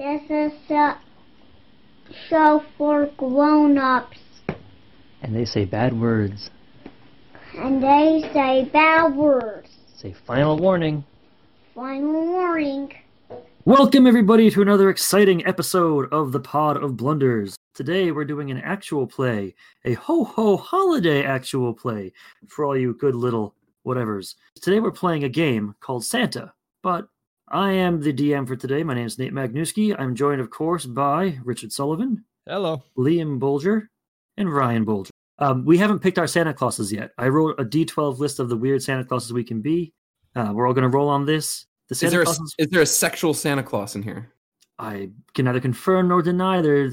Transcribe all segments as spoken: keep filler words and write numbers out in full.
This is a show for grown-ups. And they say bad words. And they say bad words. Say final warning. Final warning. Welcome everybody to another exciting episode of The Pod of Blunders. Today we're doing an actual play, a ho-ho holiday actual play for all you good little whatevers. Today we're playing a game called Santa, but I am the D M for today. My name is Nate Magnuski. I'm joined, of course, by Richard Sullivan. Hello. Liam Bolger. And Ryan Bolger. Um, we haven't picked our Santa Clauses yet. I wrote a D twelve list of the weird Santa Clauses we can be. Uh, we're all going to roll on this. The Santa is, there a, Clauses... is there a sexual Santa Claus in here? I can neither confirm nor deny there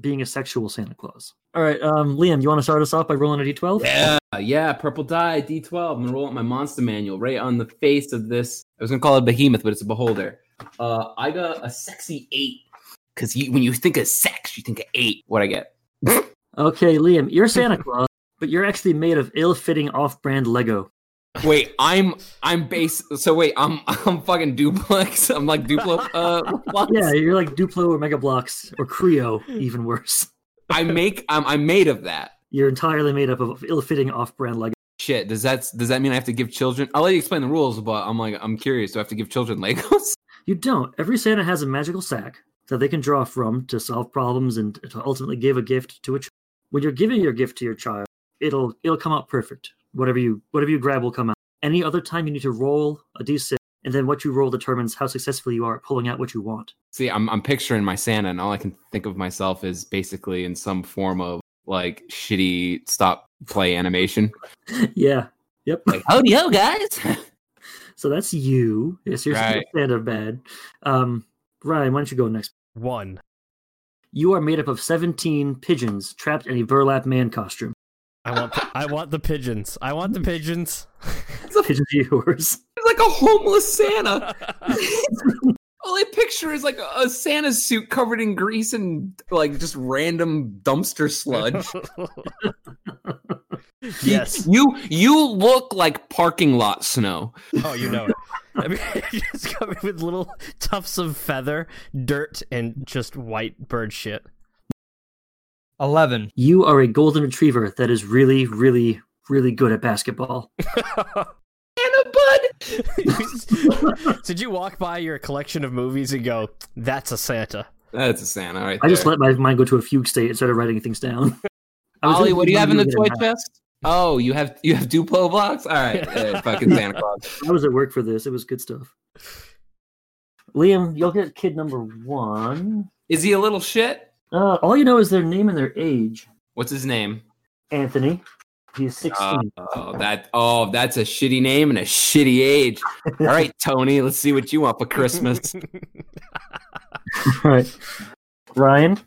being a sexual Santa Claus. All right, um, Liam, you want to start us off by rolling a D twelve? Yeah, yeah, purple die, D twelve. I'm going to roll out my Monster Manual right on the face of this. I was going to call it Behemoth, but it's a Beholder. Uh, I got a sexy eight. Because when you think of sex, you think of eight. What'd I get? Okay, Liam, you're Santa Claus, but you're actually made of ill-fitting off-brand Lego. Wait, I'm I'm base. So wait, I'm I'm fucking duplex. I'm like Duplo. Uh, yeah, you're like Duplo or Mega Blocks or Creo, even worse. I make I'm I'm made of that. You're entirely made up of ill-fitting off-brand Lego. Shit, does that does that mean I have to give children? I'll let you explain the rules, but I'm like I'm curious. Do I have to give children Legos? You don't. Every Santa has a magical sack that they can draw from to solve problems and to ultimately give a gift to a child. When you're giving your gift to your child, it'll it'll come out perfect. Whatever you whatever you grab will come out. Any other time you need to roll a d six, and then what you roll determines how successful you are at pulling out what you want. See, I'm I'm picturing my Santa, and all I can think of myself is basically in some form of like shitty stop play animation. Yeah. Yep. Like howdy ho, guys. So that's you. Yes, you're right. Santa bad. Um, Ryan, why don't you go next? One. You are made up of seventeen pigeons trapped in a burlap man costume. I want the, I want the pigeons. I want the pigeons. It's a pigeon viewers. It's like a homeless Santa. All I picture is like a, a Santa suit covered in grease and like just random dumpster sludge. Yes. You you look like parking lot snow. Oh, you know it. I mean, just covered with little tufts of feather, dirt, and just white bird shit. Eleven. You are a golden retriever that is really, really, really good at basketball. Anna Bud! Did you walk by your collection of movies and go, that's a Santa? That's a Santa, right there. I just let my mind go to a fugue state and started writing things down. Ollie, what do you have in the toy chest? Oh, you have you have Duplo blocks? All right, uh, fucking Santa Claus. I was at work for this. It was good stuff. Liam, you'll get kid number one. Is he a little shit? Uh, all you know is their name and their age. What's his name? Anthony. He's sixteen. Uh, oh, that oh, that's a shitty name and a shitty age. All right, Tony, let's see what you want for Christmas. All right, Ryan,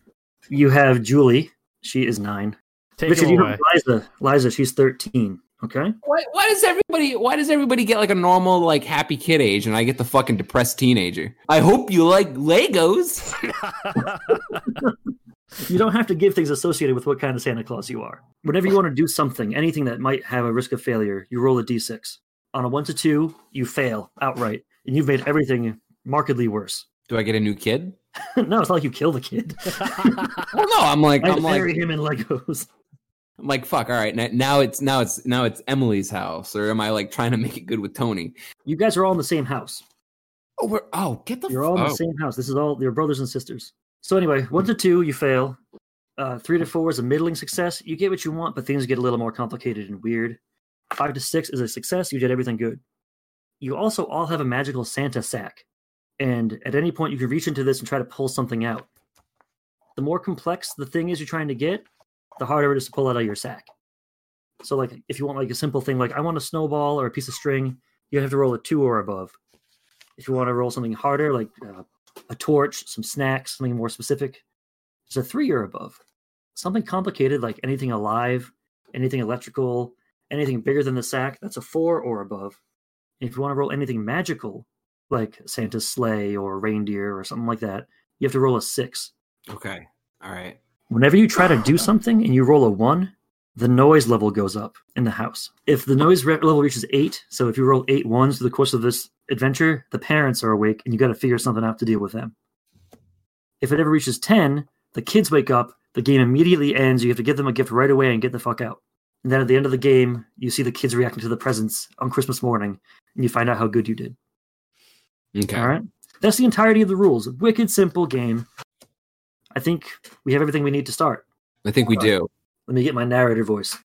you have Julie. She is nine. Take Richard, you know Liza. Liza, she's thirteen. Okay. Why, why does everybody? Why does everybody get like a normal, like happy kid age, and I get the fucking depressed teenager? I hope you like Legos. You don't have to give things associated with what kind of Santa Claus you are. Whenever you want to do something, anything that might have a risk of failure, you roll a d six. On a one to two, you fail outright, and you've made everything markedly worse. Do I get a new kid? No, it's not like you kill the kid. Well, no, I'm like I I'm bury like, him in Legos. I'm like, fuck, all right, now it's now it's now it's Emily's house, or am I like trying to make it good with Tony? You guys are all in the same house. Oh, we're oh, get the you're all oh. in the same house. This is all your brothers and sisters. So anyway, one to two, you fail. Uh, three to four is a middling success. You get what you want, but things get a little more complicated and weird. Five to six is a success. You did everything good. You also all have a magical Santa sack. And at any point, you can reach into this and try to pull something out. The more complex the thing is you're trying to get, the harder it is to pull it out of your sack. So, like, if you want like a simple thing, like I want a snowball or a piece of string, you have to roll a two or above. If you want to roll something harder, like uh, a torch, some snacks, something more specific, it's a three or above. Something complicated, like anything alive, anything electrical, anything bigger than the sack, that's a four or above. And if you want to roll anything magical, like Santa's sleigh or reindeer or something like that, you have to roll a six. Okay. All right. Whenever you try to do something and you roll a one, the noise level goes up in the house. If the noise re- level reaches eight, so if you roll eight ones through the course of this adventure, the parents are awake and you got to figure something out to deal with them. If it ever reaches ten, the kids wake up, the game immediately ends, you have to give them a gift right away and get the fuck out. And then at the end of the game, you see the kids reacting to the presents on Christmas morning, and you find out how good you did. Okay. All right? That's the entirety of the rules. Wicked simple game. I think we have everything we need to start. I think we uh, do. Let me get my narrator voice.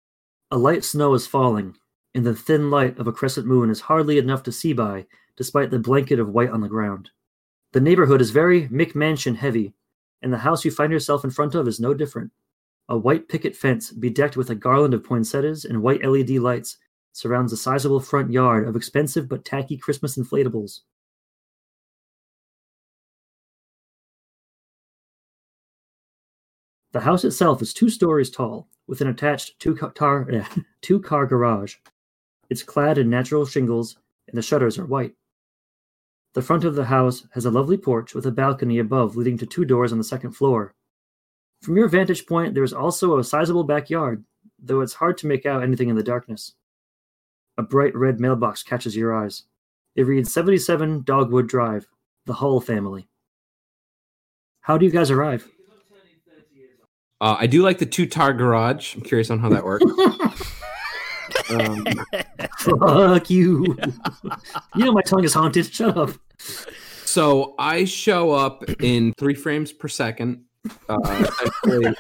A light snow is falling, and the thin light of a crescent moon is hardly enough to see by, despite the blanket of white on the ground. The neighborhood is very McMansion heavy, and the house you find yourself in front of is no different. A white picket fence bedecked with a garland of poinsettias and white L E D lights surrounds a sizable front yard of expensive but tacky Christmas inflatables. The house itself is two stories tall, with an attached two-car uh, two-car garage. It's clad in natural shingles, and the shutters are white. The front of the house has a lovely porch with a balcony above leading to two doors on the second floor. From your vantage point, there is also a sizable backyard, though it's hard to make out anything in the darkness. A bright red mailbox catches your eyes. It reads seventy-seven Dogwood Drive, the Hull family. How do you guys arrive? Uh, I do like the two-tar garage. I'm curious on how that works. um, fuck you. You know my tongue is haunted. Shut up. So I show up in three frames per second. Uh, actually,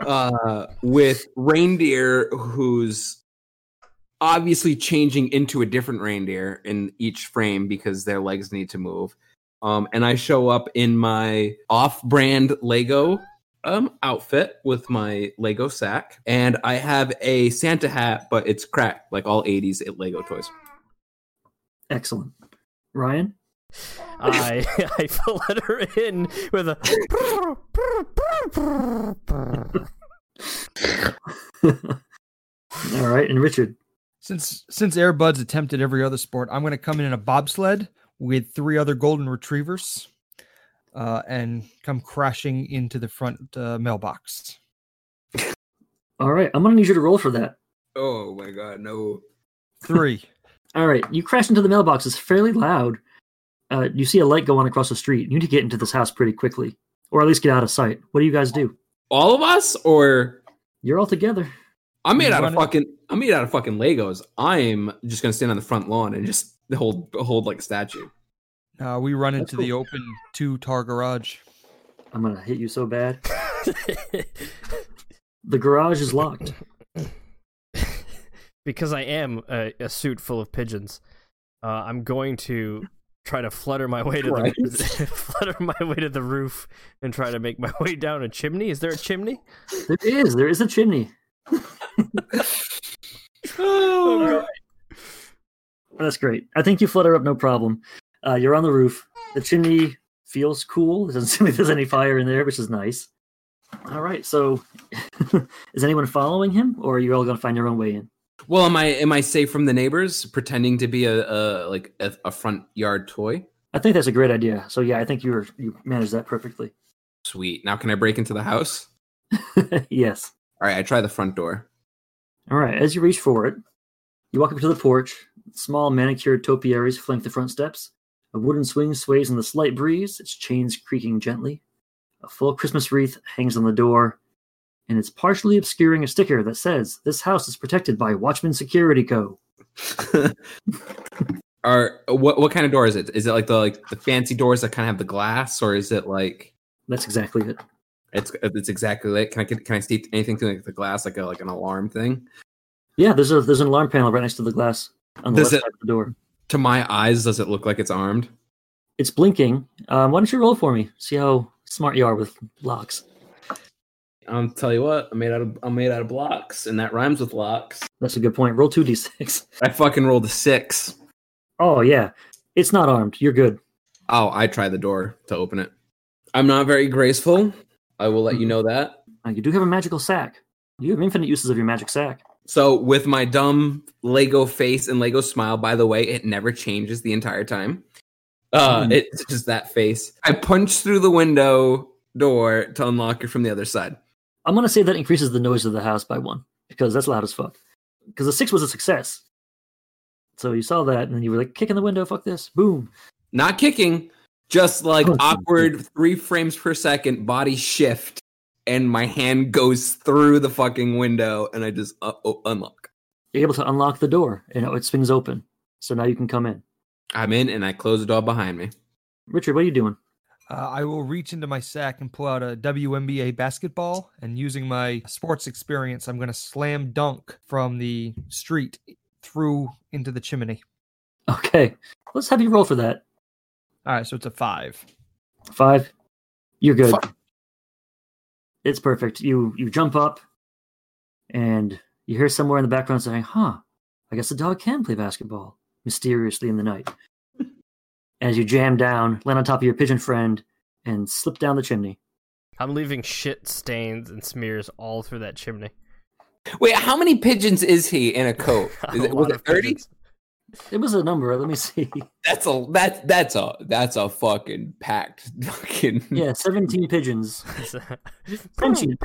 uh, with reindeer who's obviously changing into a different reindeer in each frame because their legs need to move. Um, and I show up in my off-brand Lego um, outfit with my Lego sack. And I have a Santa hat, but it's cracked, like all eighties Lego toys. Excellent. Ryan? I I let her in with a All right, and Richard. Since since Air Bud's attempted every other sport, I'm going to come in in a bobsled with three other golden retrievers, uh, and come crashing into the front uh, mailbox. All right, I'm going to need you to roll for that. Oh my God, no! Three. All right, you crash into the mailbox. It's fairly loud. Uh, you see a light go on across the street. You need to get into this house pretty quickly, or at least get out of sight. What do you guys do? All of us, or you're all together. I'm made out of fucking. I'm made out of fucking Legos. I'm just gonna stand on the front lawn and just hold hold like a statue. Uh, we run into the open two-tar garage. I'm gonna hit you so bad. The garage is locked because I am a, a suit full of pigeons. Uh, I'm going to. Try to flutter my way to right. the flutter my way to the roof and try to make my way down a chimney. Is there a chimney? There is. There is a chimney. Oh, right. That's great. I think you flutter up no problem. Uh, you're on the roof. The chimney feels cool. It doesn't seem like there's any fire in there, which is nice. All right. So, is anyone following him, or are you all going to find your own way in? Well, am I am I safe from the neighbors pretending to be a, a like a, a front yard toy? I think that's a great idea. So yeah, I think you were, you managed that perfectly. Sweet. Now can I break into the house? Yes. All right, I try the front door. All right, as you reach for it, you walk up to the porch. Small manicured topiaries flank the front steps. A wooden swing sways in the slight breeze, its chains creaking gently. A full Christmas wreath hangs on the door. And it's partially obscuring a sticker that says, "This house is protected by Watchman Security Co." Are what what kind of door is it? Is it like the like the fancy doors that kind of have the glass, or is it like? That's exactly it. It's it's exactly it. Can I can I see anything through like the glass, like a like an alarm thing? Yeah, there's a there's an alarm panel right next to the glass on the does left it, side of the door. To my eyes, does it look like it's armed? It's blinking. Um, why don't you roll for me? See how smart you are with locks. I'll tell you what, I'm made out of I'm made out of blocks, and that rhymes with locks. That's a good point. Roll two d six. I fucking rolled a six. Oh yeah, it's not armed. You're good. Oh, I try the door to open it. I'm not very graceful. I will let you know that. Uh, you do have a magical sack. You have infinite uses of your magic sack. So with my dumb Lego face and Lego smile, by the way, it never changes the entire time. Uh, mm. It's just that face. I punch through the window door to unlock it from the other side. I'm going to say that increases the noise of the house by one, because that's loud as fuck. Because the six was a success. So you saw that, and then you were like, kick in the window, fuck this, boom. Not kicking. Just like oh, awkward geez. three frames per second body shift, and my hand goes through the fucking window, and I just uh, oh, unlock. You're able to unlock the door, and it swings open. So now you can come in. I'm in, and I close the door behind me. Richard, what are you doing? Uh, I will reach into my sack and pull out a W N B A basketball, and using my sports experience, I'm going to slam dunk from the street through into the chimney. Okay. Let's have you roll for that. All right, so it's a five. Five? You're good. Five. It's perfect. You you jump up, and you hear somewhere in the background saying, huh, I guess the dog can play basketball, mysteriously in the night. As you jam down, land on top of your pigeon friend, and slip down the chimney. I'm leaving shit stains and smears all through that chimney. Wait, how many pigeons is he in a coat? Is a it, was it thirty? It was a number. Let me see. That's a that that's a that's a fucking packed fucking. Yeah, seventeen pigeons. seventeen.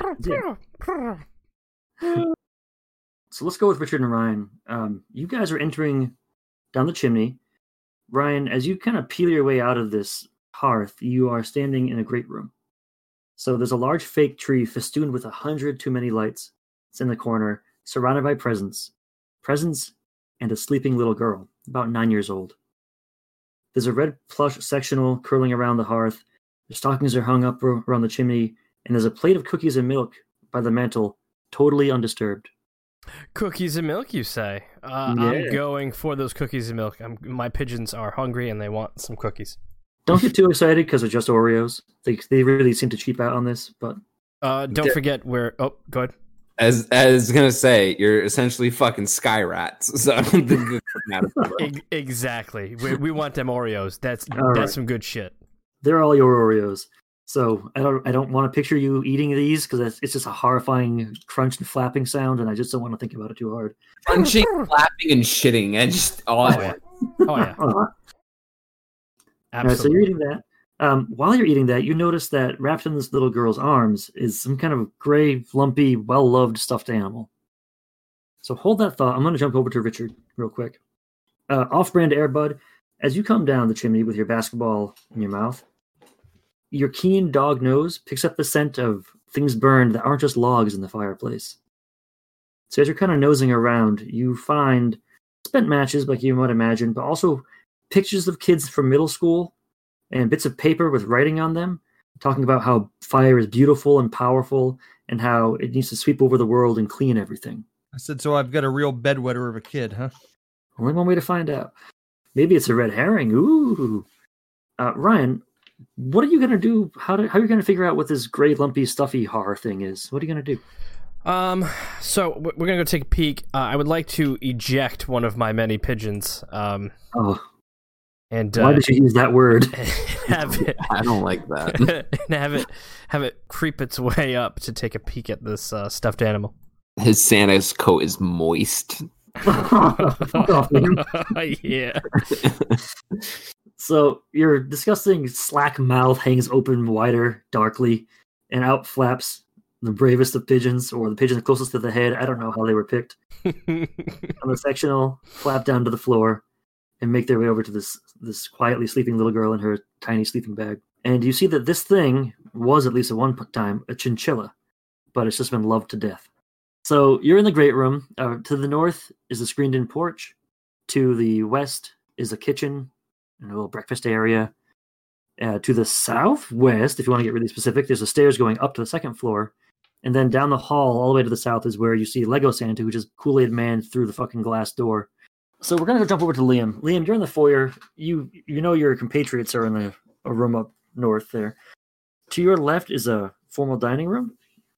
So let's go with Richard and Ryan. Um, you guys are entering down the chimney. Ryan, as you kind of peel your way out of this hearth, you are standing in a great room. So there's a large fake tree festooned with a hundred too many lights. It's in the corner, surrounded by presents. Presents and a sleeping little girl, about nine years old. There's a red plush sectional curling around the hearth. The stockings are hung up around the chimney, and there's a plate of cookies and milk by the mantel, totally undisturbed. Cookies and milk, you say? Uh, yeah. I'm going for those cookies and milk. I'm, my pigeons are hungry and they want some cookies. Don't get too excited because they're just Oreos. They they really seem to cheap out on this, but uh, don't they're... forget we're. Oh, go ahead. As I was gonna say, you're essentially fucking sky rats. So exactly, we, we want them Oreos. That's all that's right. Some good shit. They're all your Oreos. So I don't I don't want to picture you eating these because it's just a horrifying crunch and flapping sound, and I just don't want to think about it too hard. Crunching, flapping, and shitting, and just all oh, yeah. oh yeah, uh-huh. Absolutely. Right, so you're eating that. Um, while you're eating that, you notice that wrapped in this little girl's arms is some kind of gray, lumpy, well-loved stuffed animal. So hold that thought. I'm going to jump over to Richard real quick. Uh, off-brand Air Bud. As you come down the chimney with your basketball in your mouth, your keen dog nose picks up the scent of things burned that aren't just logs in the fireplace. So as you're kind of nosing around, you find spent matches, like you might imagine, but also pictures of kids from middle school and bits of paper with writing on them, talking about how fire is beautiful and powerful and how it needs to sweep over the world and clean everything. I said, so I've got a real bedwetter of a kid, huh? Only one way to find out. Maybe it's a red herring. Ooh. Uh, Ryan, what are you going to do? How, do, how are you going to figure out what this gray, lumpy, stuffy horror thing is? What are you going to do? Um, so we're going to go take a peek. Uh, I would like to eject one of my many pigeons. Um, oh, and why uh, did you use that word? Have it, I don't like that. And have it, have it creep its way up to take a peek at this uh, stuffed animal. His Santa's coat is moist. Yeah. So your disgusting slack mouth hangs open wider, darkly, and out flaps the bravest of pigeons, or the pigeon closest to the head. I don't know how they were picked. On the sectional, flap down to the floor, and make their way over to this this quietly sleeping little girl in her tiny sleeping bag. And you see that this thing was, at least at one time, a chinchilla, but it's just been loved to death. So you're in the great room. Uh, to the north is a screened-in porch. To the west is a kitchen. A little breakfast area. Uh, to the southwest, if you want to get really specific, there's the stairs going up to the second floor. And then down the hall, all the way to the south, is where you see Lego Santa, who just Kool-Aid Man through the fucking glass door. So we're going to go jump over to Liam. Liam, you're in the foyer. You you know your compatriots are in the, a room up north there. To your left is a formal dining room.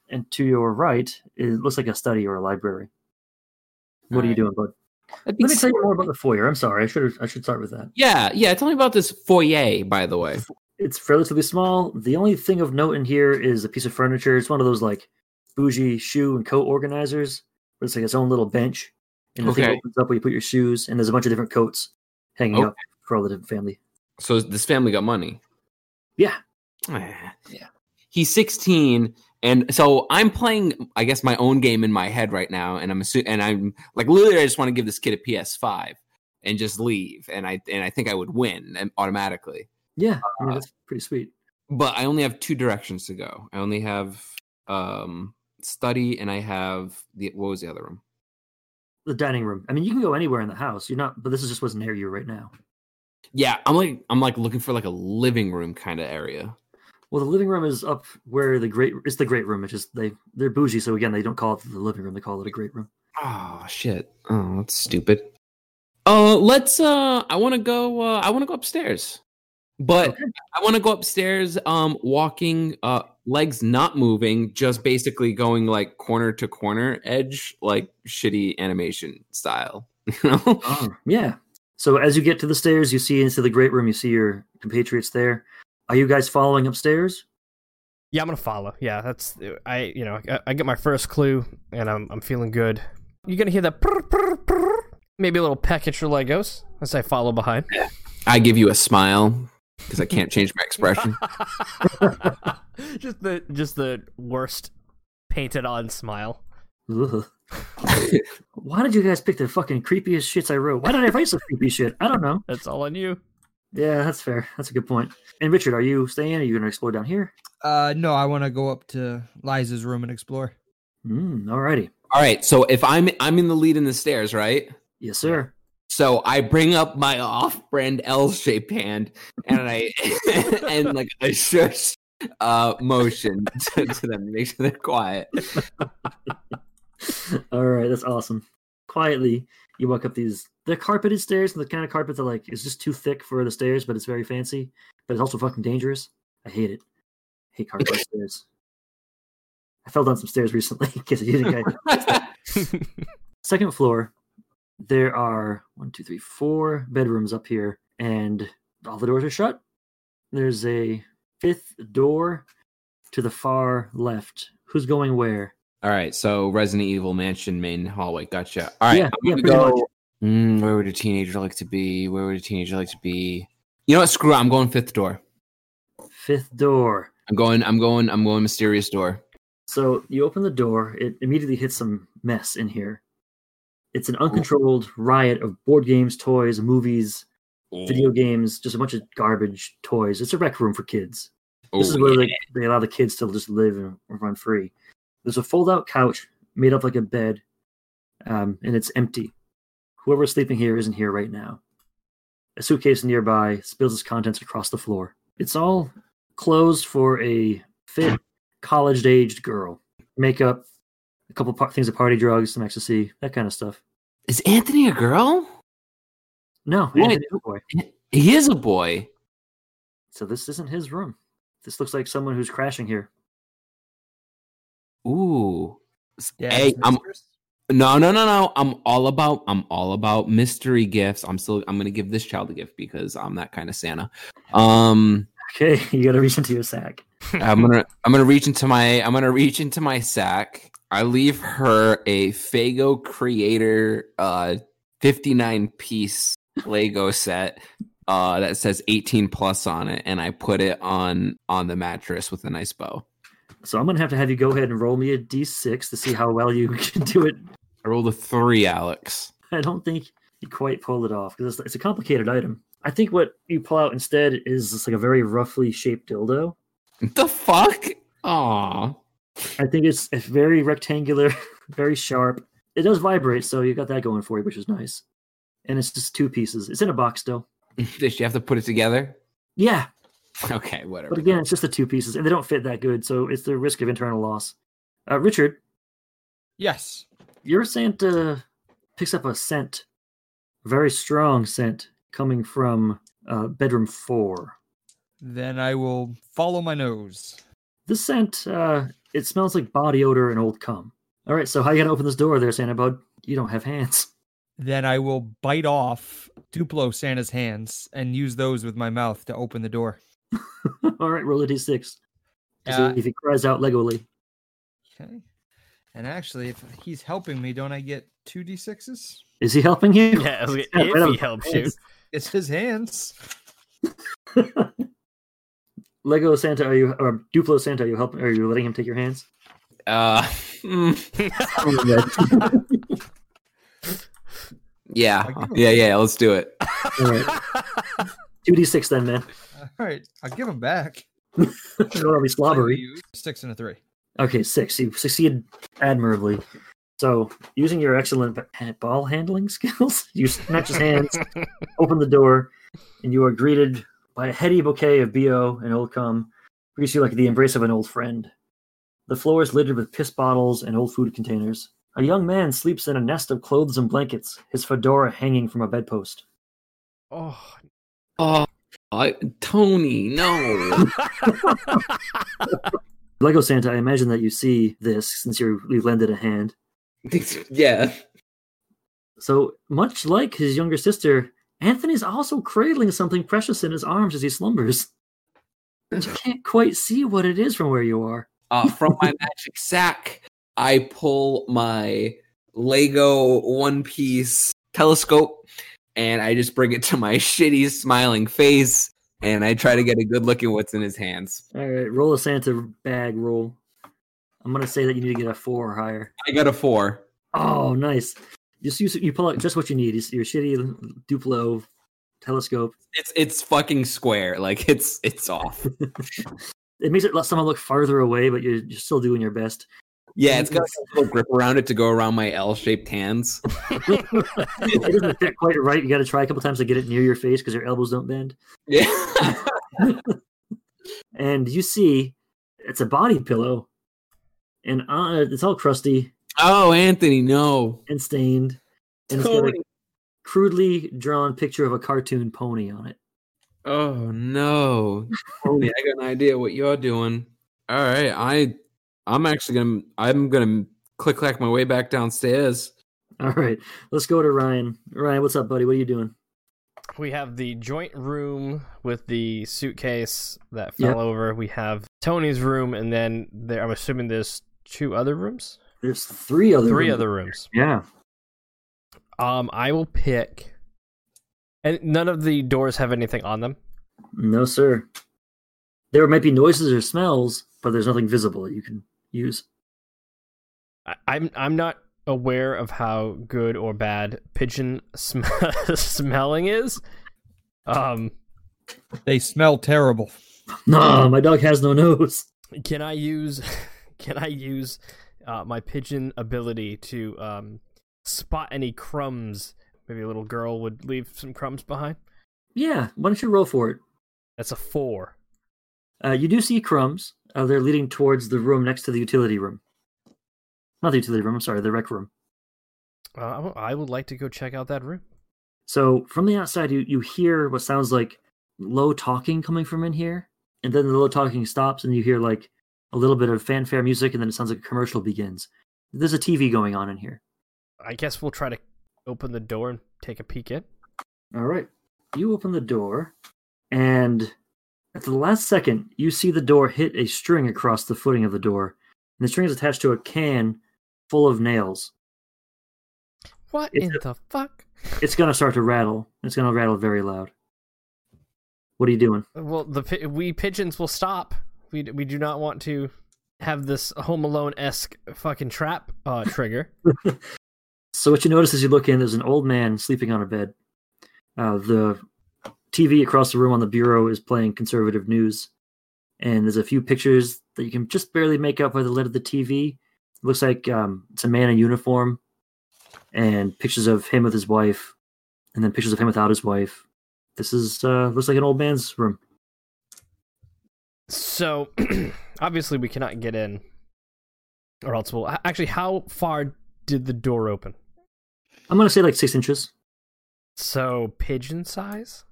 And to your right, it looks like a study or a library. What all are right. you doing, bud? Let me tell you more about the foyer. I'm sorry. I should I should start with that. Yeah, yeah. Tell me about this foyer, by the way. It's relatively small. The only thing of note in here is a piece of furniture. It's one of those like bougie shoe and coat organizers. But it's like its own little bench. And the okay. thing opens up where you put your shoes. And there's a bunch of different coats hanging okay. up for all the different family. So this family got money? Yeah. Yeah. He's sixteen. And so I'm playing, I guess, my own game in my head right now, and I'm assu- and I'm like, literally, I just want to give this kid a P S five and just leave, and I and I think I would win automatically. Yeah, I mean, that's pretty sweet. But I only have two directions to go. I only have um, study, and I have the what was the other room? The dining room. I mean, you can go anywhere in the house. You're not, but this is just what's near you right now. Yeah, I'm like I'm like looking for like a living room kind of area. Well, the living room is up where the great it's the great room. It's just they they're bougie, so again they don't call it the living room. They call it a great room. Oh shit! Oh, that's stupid. Uh, let's. Uh, I want to go. Uh, I want to go upstairs. But okay. I want to go upstairs, um, walking, uh, legs not moving, just basically going like corner to corner edge, like shitty animation style. You know? Oh, yeah. So as you get to the stairs, you see into the great room. You see your compatriots there. Are you guys following upstairs? Yeah, I'm gonna follow. Yeah, that's I. You know, I, I get my first clue, and I'm I'm feeling good. You're gonna hear that. Purr, purr, purr, maybe a little peck at your Legos as I follow behind. Yeah. I give you a smile. Because I can't change my expression. just the just the worst painted on smile. Why did you guys pick the fucking creepiest shits I wrote? Why did I write some creepy shit? I don't know. That's all on you. Yeah, that's fair. That's a good point. And Richard, are you staying? Are you going to explore down here? Uh, no, I want to go up to Liza's room and explore. Mm, alrighty. All right. So if I'm I'm in the lead in the stairs, right? Yes, sir. So I bring up my off-brand L-shaped hand, and I and like a shush uh, motion to, to them to make sure they're quiet. All right, that's awesome. Quietly, you walk up these. They're carpeted stairs, and the kind of carpet that like is just too thick for the stairs, but it's very fancy. But it's also fucking dangerous. I hate it. I hate carpeted stairs. I fell down some stairs recently. In case I didn't guys. Second floor. There are one, two, three, four bedrooms up here, and all the doors are shut. There's a fifth door to the far left. Who's going where? All right, so Resident Evil Mansion main hallway. Gotcha. All right, yeah, I'm going to yeah, go. Mm, where would a teenager like to be? Where would a teenager like to be? You know what? Screw it. I'm going fifth door. Fifth door. I'm going, I'm going, I'm going mysterious door. So you open the door. It immediately hits some mess in here. It's an uncontrolled riot of board games, toys, movies, oh. video games, just a bunch of garbage toys. It's a rec room for kids. Oh, this is where yeah. they, they allow the kids to just live and run free. There's a fold-out couch made up like a bed, um, and it's empty. Whoever's sleeping here isn't here right now. A suitcase nearby spills its contents across the floor. It's all clothes for a fit, college-aged girl. Makeup, a couple of things of party drugs, some ecstasy, that kind of stuff. Is Anthony a girl? No, Anthony's a boy. He is a boy. So this isn't his room. This looks like someone who's crashing here. Ooh. Yeah, hey, I'm No, no, no, no. I'm all about I'm all about mystery gifts. I'm still I'm going to give this child a gift because I'm that kind of Santa. Um Okay, you got to reach into your sack. I'm going to I'm going to reach into my I'm going to reach into my sack. I leave her a Faygo Creator uh, fifty-nine piece Lego set uh, that says eighteen plus on it, and I put it on on the mattress with a nice bow. So I'm going to have to have you go ahead and roll me a d six to see how well you can do it. I rolled a three, Alex. I don't think you quite pulled it off because it's, it's a complicated item. I think what you pull out instead is just like a very roughly shaped dildo. The fuck? Aww. I think it's it's very rectangular, very sharp. It does vibrate, so you got that going for you, which is nice. And it's just two pieces. It's in a box still. Did you have to put it together? Yeah. Okay, whatever. But again, it's just the two pieces, and they don't fit that good, so it's the risk of internal loss. Uh, Richard? Yes? Your Santa picks up a scent, a very strong scent, coming from uh, bedroom four. Then I will follow my nose. This scent... Uh, It smells like body odor and old cum. All right, so how you going to open this door there, Santa Bud? You don't have hands. Then I will bite off Duplo Santa's hands and use those with my mouth to open the door. All right, roll a d six. Uh, if he cries out Legoli. Okay. And actually, if he's helping me, don't I get two d sixes? Is he helping you? Yeah, if yeah, he helps you. It's his hands. Lego Santa, are you or Duplo Santa? Are you helping? Are you letting him take your hands? Uh, mm. yeah, yeah, yeah. Let's do it. All right, two d six then, man. All right, I'll give them back. That'll be slobbery. Six and a three. Okay, six. You succeed admirably. So, using your excellent ball handling skills, you snatch his hands, open the door, and you are greeted by a heady bouquet of B O and old cum. Greets you like the embrace of an old friend. The floor is littered with piss bottles and old food containers. A young man sleeps in a nest of clothes and blankets, his fedora hanging from a bedpost. Oh, oh, I, Tony, no. Lego Santa, I imagine that you see this since you're, you've lended a hand. Yeah. So, much like his younger sister, Anthony's also cradling something precious in his arms as he slumbers. But you can't quite see what it is from where you are. Uh, from my magic sack, I pull my Lego one-piece telescope, and I just bring it to my shitty smiling face, and I try to get a good look at what's in his hands. All right, roll a Santa bag roll. I'm going to say that you need to get a four or higher. I got a four. Oh, nice. Just you, you pull out just what you need. It's your shitty Duplo telescope. It's it's fucking square. Like, it's it's off. It makes it let someone look farther away, but you're, you're still doing your best. Yeah, it's got a little grip around it to go around my L-shaped hands. It doesn't fit quite right. You got to try a couple times to get it near your face because your elbows don't bend. Yeah. And you see, it's a body pillow. And uh, it's all crusty. Oh, Anthony, no. And stained. And it's got a crudely drawn picture of a cartoon pony on it. Oh, no. Pony, I got an idea what you're doing. All right, I, I'm actually going to I'm gonna click-clack my way back downstairs. All right, let's go to Ryan. Ryan, what's up, buddy? What are you doing? We have the joint room with the suitcase that fell yep. over. We have Tony's room, and then there, I'm assuming there's two other rooms? There's three other three rooms. other rooms. Yeah. Um, I will pick... And none of the doors have anything on them? No, sir. There might be noises or smells, but there's nothing visible that you can use. I, I'm I'm not aware of how good or bad pigeon sm- smelling is. Um, They smell terrible. Nah, my dog has no nose. Can I use... Can I use uh, my pigeon ability to um, spot any crumbs? Maybe a little girl would leave some crumbs behind? Yeah, why don't you roll for it? That's a four. Uh, you do see crumbs. Uh, they're leading towards the room next to the utility room. Not the utility room, I'm sorry, the rec room. Uh, I would like to go check out that room. So from the outside, you, you hear what sounds like low talking coming from in here, and then the low talking stops, and you hear like a little bit of fanfare music, and then it sounds like a commercial begins. There's a T V going on in here. I guess we'll try to open the door and take a peek in. All right. You open the door, and at the last second, you see the door hit a string across the footing of the door, and the string is attached to a can full of nails. What it's in a, the fuck? It's going to start to rattle. It's going to rattle very loud. What are you doing? Well, the we pigeons will stop. We we do not want to have this Home Alone-esque fucking trap uh, trigger. So what you notice as you look in, there's an old man sleeping on a bed. Uh, the T V across the room on the bureau is playing conservative news. And there's a few pictures that you can just barely make out by the lid of the T V. It looks like um, it's a man in uniform. And pictures of him with his wife. And then pictures of him without his wife. This is uh, looks like an old man's room. So, obviously we cannot get in, or else we'll... Actually, how far did the door open? I'm going to say like six inches. So, pigeon size?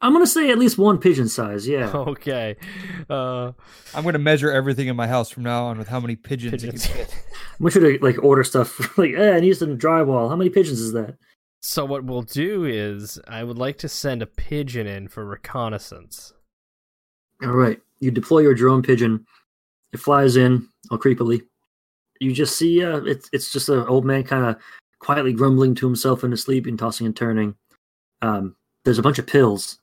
I'm going to say at least one pigeon size, yeah. Okay. Uh, I'm going to measure everything in my house from now on with how many pigeons, pigeons. It can fit. I want you to like, order stuff. Like, eh, I need some drywall. How many pigeons is that? So what we'll do is, I would like to send a pigeon in for reconnaissance. All right. You deploy your drone pigeon. It flies in, all creepily. You just see uh, it's it's just an old man kind of quietly grumbling to himself in his sleep and tossing and turning. Um, there's a bunch of pills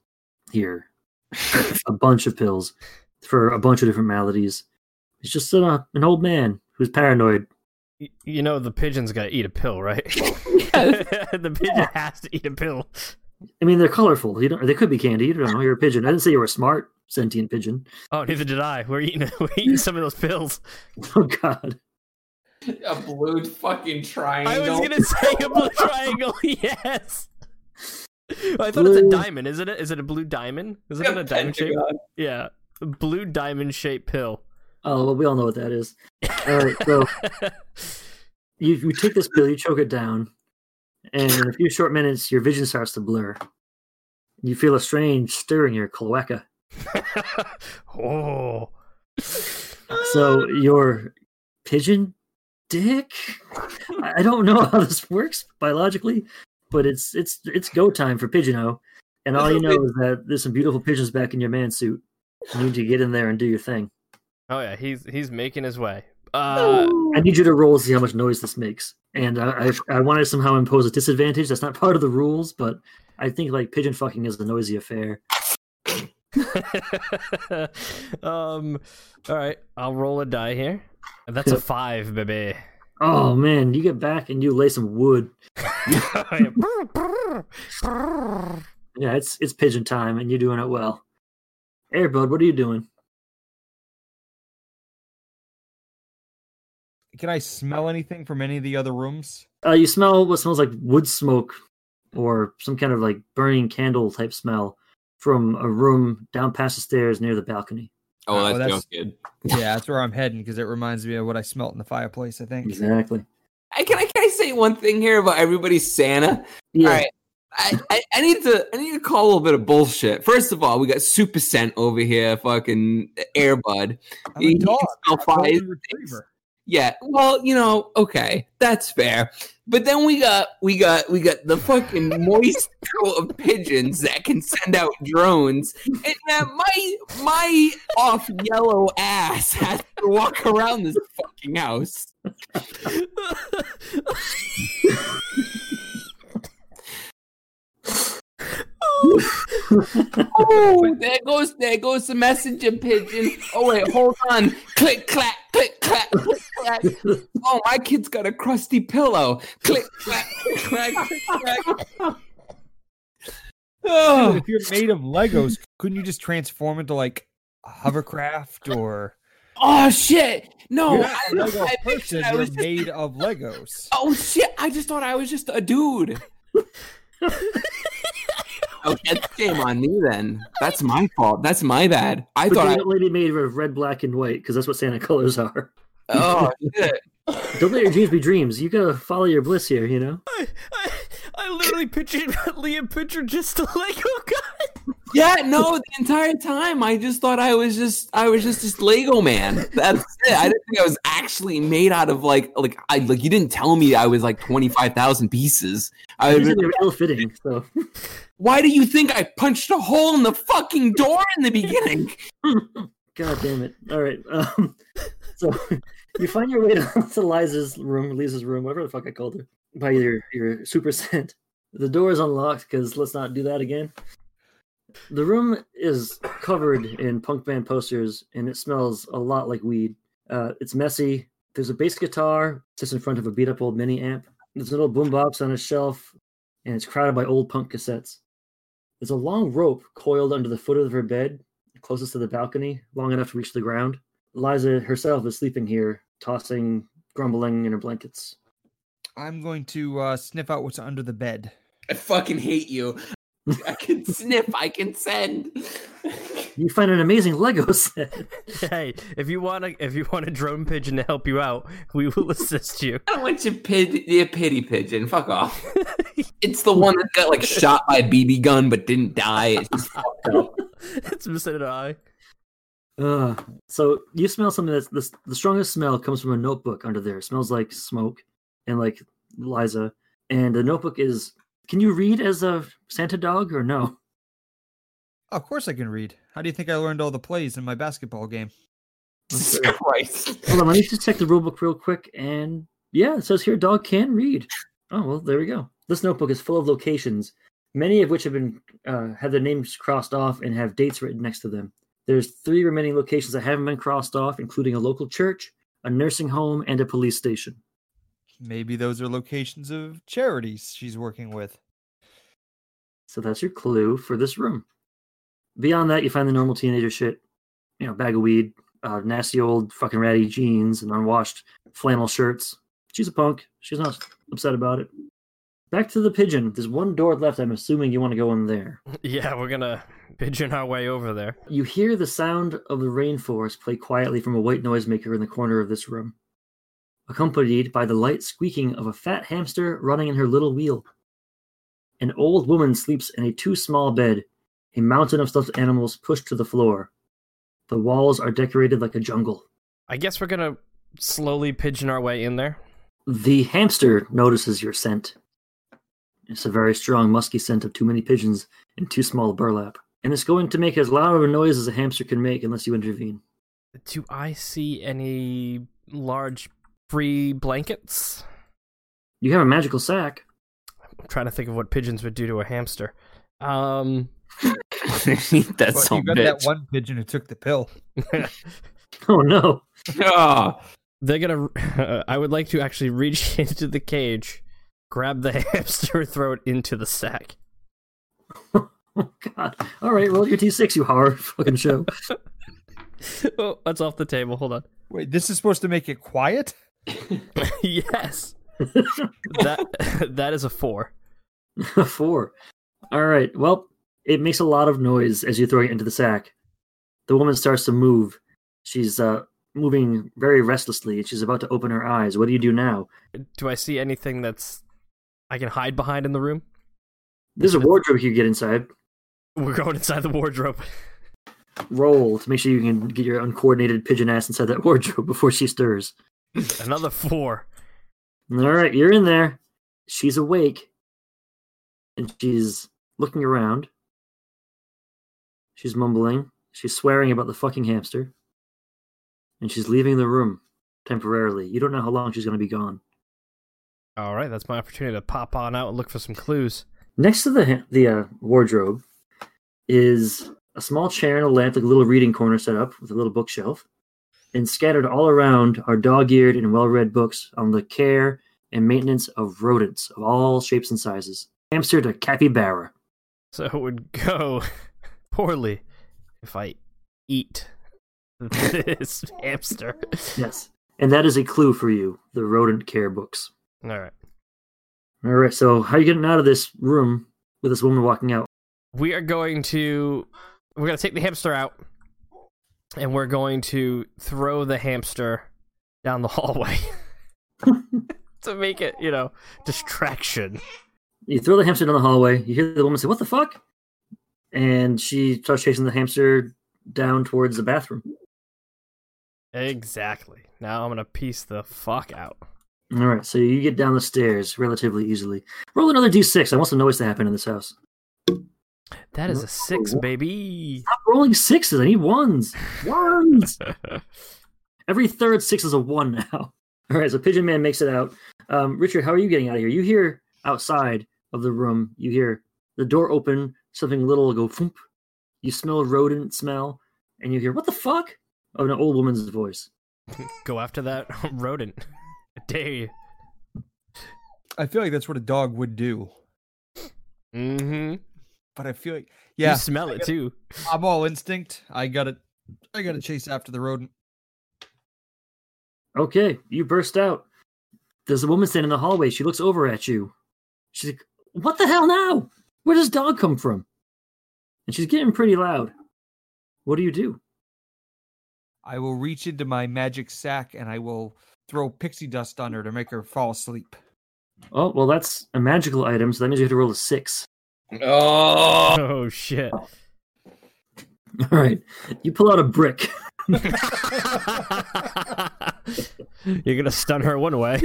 here. A bunch of pills for a bunch of different maladies. It's just an, uh, an old man who's paranoid. You know the pigeon's got to eat a pill, right? The pigeon yeah. has to eat a pill. I mean, they're colorful. You don't. They could be candy. You don't know. You're a pigeon. I didn't say you were a smart sentient pigeon. Oh, neither did I. We're eating. We're eating some of those pills. Oh God. A blue fucking triangle. I was gonna say a blue triangle. Yes. I thought blue. It's a diamond, isn't it? Is it a blue diamond? Is it yeah, a diamond shape? Yeah, a blue diamond shaped pill. Oh, well, we all know what that is. All right, so you you take this pill, you choke it down, and in a few short minutes, your vision starts to blur. You feel a strange stir in your cloaca. Oh. So your pigeon dick? I don't know how this works biologically, but it's it's it's go time for Pigeon-O, and all you know is that there's some beautiful pigeons back in your man suit. You need to get in there and do your thing. Oh yeah, he's he's making his way. Uh... I need you to roll to see how much noise this makes, and I, I I want to somehow impose a disadvantage. That's not part of the rules, but I think like pigeon fucking is a noisy affair. um, all right, I'll roll a die here. That's a five, baby. Oh man, you get back and you lay some wood. Yeah, it's it's pigeon time, and you're doing it well. Air Bud, what are you doing? Can I smell anything from any of the other rooms? Uh, you smell what smells like wood smoke, or some kind of like burning candle type smell from a room down past the stairs near the balcony. Oh, well, that's, oh, that's good. Yeah, that's where I'm heading because it reminds me of what I smelt in the fireplace, I think. Exactly. I can I can I say one thing here about everybody's Santa? Yeah. All right. I, I, I need to I need to call a little bit of bullshit. First of all, we got Super Scent over here, fucking Air Bud. He can smell flies. Yeah, well, you know, okay, that's fair. But then we got we got we got the fucking moist coat of pigeons that can send out drones, and uh, my my off yellow ass has to walk around this fucking house. Oh, there goes there goes the messenger pigeon. Oh wait, hold on. Click clack, click clack, click clack. Oh, my kid's got a crusty pillow. Click clack, click clack, click clack. Oh. Dude, if you're made of Legos, couldn't you just transform into like a hovercraft or? Oh shit! No, you're I, not a Lego I, person, I you're just... made of Legos. Oh shit! I just thought I was just a dude. Oh, that's shame on me then. That's my fault. That's my bad. I but thought that I... lady made of red, black, and white because that's what Santa colors are. Oh, shit. Don't let your dreams be dreams. You gotta follow your bliss here, you know? I I, I literally pictured Liam pictured just a Lego guy. Yeah, no, the entire time I just thought I was just I was just this Lego man. That's it. I didn't think I was actually made out of like like I like you didn't tell me I was like twenty-five thousand pieces. I was ill-fitting, so why do you think I punched a hole in the fucking door in the beginning? God damn it. All right. Um So you find your way to, to Liza's room, Liza's room, whatever the fuck I called her, by your, your super scent. The door is unlocked because let's not do that again. The room is covered in punk band posters, and it smells a lot like weed. Uh, it's messy. There's a bass guitar just in front of a beat-up old mini amp. There's a little boombox on a shelf, and it's crowded by old punk cassettes. There's a long rope coiled under the foot of her bed, closest to the balcony, long enough to reach the ground. Liza herself is sleeping here, tossing, grumbling in her blankets. I'm going to uh, sniff out what's under the bed. I fucking hate you. I can sniff, I can send. You find an amazing Lego set. Hey, if you want a, if you want a drone pigeon to help you out, we will assist you. I don't want your, pid- your pity pigeon. Fuck off. It's the one that got like shot by a B B gun but didn't die. It's just fucked up. It's missing an eye. Uh, so you smell something that's the, the strongest smell comes from a notebook under there. It smells like smoke and like Liza. And the notebook is, can you read as a Santa dog or no? Of course I can read. How do you think I learned all the plays in my basketball game? Jesus Christ. Hold on, I need to check the rule book real quick. And yeah, it says here dog can read. Oh, well, there we go. This notebook is full of locations, many of which have been uh, have their names crossed off and have dates written next to them. There's three remaining locations that haven't been crossed off, including a local church, a nursing home, and a police station. Maybe those are locations of charities she's working with. So that's your clue for this room. Beyond that, you find the normal teenager shit. You know, bag of weed, uh, nasty old fucking ratty jeans, and unwashed flannel shirts. She's a punk. She's not upset about it. Back to the pigeon. There's one door left. I'm assuming you want to go in there. Yeah, we're going to pigeon our way over there. You hear the sound of the rainforest play quietly from a white noisemaker in the corner of this room, accompanied by the light squeaking of a fat hamster running in her little wheel. An old woman sleeps in a too small bed, a mountain of stuffed animals pushed to the floor. The walls are decorated like a jungle. I guess we're going to slowly pigeon our way in there. The hamster notices your scent. It's a very strong, musky scent of too many pigeons and too small burlap. And it's going to make as loud of a noise as a hamster can make unless you intervene. Do I see any large free blankets? You have a magical sack. I'm trying to think of what pigeons would do to a hamster. Um, That's well, you got bitch. That one pigeon who took the pill. Oh, no. Oh. They're going to... Uh, I would like to actually reach into the cage, grab the hamster, throw it into the sack. Oh, God. All right, roll your T six, you horror fucking show. Oh, that's off the table. Hold on. Wait, this is supposed to make it quiet? Yes. that That is a four. A four. All right, well, it makes a lot of noise as you throw it into the sack. The woman starts to move. She's uh, moving very restlessly, and she's about to open her eyes. What do you do now? Do I see anything that's... I can hide behind in the room? There's a wardrobe you can get inside. We're going inside the wardrobe. Roll to make sure you can get your uncoordinated pigeon ass inside that wardrobe before she stirs. Another four. All right, you're in there. She's awake. And she's looking around. She's mumbling. She's swearing about the fucking hamster. And she's leaving the room temporarily. You don't know how long she's going to be gone. All right, that's my opportunity to pop on out and look for some clues. Next to the the uh, wardrobe is a small chair and a lamp, like a little reading corner set up with a little bookshelf. And scattered all around are dog-eared and well-read books on the care and maintenance of rodents of all shapes and sizes. Hamster to capybara. So it would go poorly if I eat this hamster. Yes, and that is a clue for you, the rodent care books. All right. All right, so how are you getting out of this room with this woman walking out? We are going to... We're going to take the hamster out, and we're going to throw the hamster down the hallway to make it, you know, distraction. You throw the hamster down the hallway. You hear the woman say, "What the fuck?" And she starts chasing the hamster down towards the bathroom. Exactly. Now I'm going to piece the fuck out. All right, so you get down the stairs relatively easily. Roll another d six. I want some noise to happen in this house. That is a six, baby. Stop rolling sixes. I need ones. Ones. Every third six is a one now. All right, so Pigeon Man makes it out. Um, Richard, how are you getting out of here? You hear outside of the room, you hear the door open, something little will go foomp. You smell rodent smell, and you hear, "What the fuck?" of an old woman's voice. Go after that rodent. Day. I feel like that's what a dog would do. Mm-hmm. But I feel like, yeah, you smell it too. I'm all instinct. I got it. I got to chase after the rodent. Okay, you burst out. There's a woman standing in the hallway. She looks over at you. She's like, "What the hell now? Where does dog come from?" And she's getting pretty loud. What do you do? I will reach into my magic sack and I will throw pixie dust on her to make her fall asleep. Oh, well, that's a magical item, so that means you have to roll a six. Oh, oh shit. All right. You pull out a brick. You're going to stun her one way.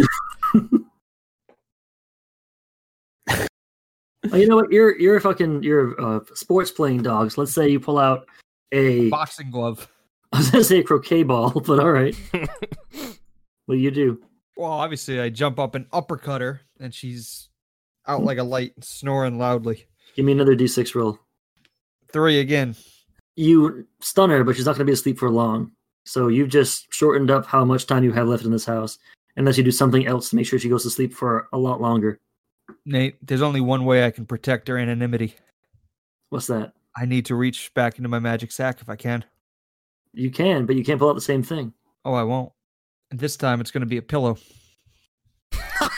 Oh, you know what? You're you're a fucking you're uh, sports playing dogs. So let's say you pull out a... boxing glove. I was going to say a croquet ball, but all right. What do you do? Well, obviously, I jump up and uppercut her, and she's out like a light, snoring loudly. Give me another d six roll. Three again. You stun her, but she's not going to be asleep for long. So you've just shortened up how much time you have left in this house, unless you do something else to make sure she goes to sleep for a lot longer. Nate, there's only one way I can protect her anonymity. What's that? I need to reach back into my magic sack if I can. You can, but you can't pull out the same thing. Oh, I won't. And this time it's going to be a pillow. You're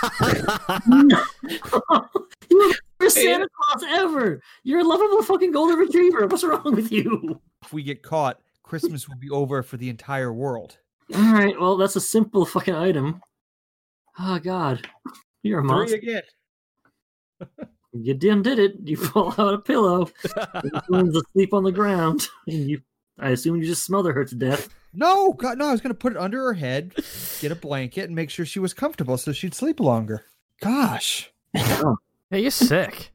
the Santa Claus ever. You're a lovable fucking golden retriever. What's wrong with you? If we get caught, Christmas will be over for the entire world. All right, well, that's a simple fucking item. Oh, God. You're a monster. Three again. You damn did it. You fall out a pillow. Someone's asleep on the ground. And you, I assume you just smother her to death. No, God, no, I was going to put it under her head, get a blanket, and make sure she was comfortable so she'd sleep longer. Gosh. Oh. Hey, you're sick.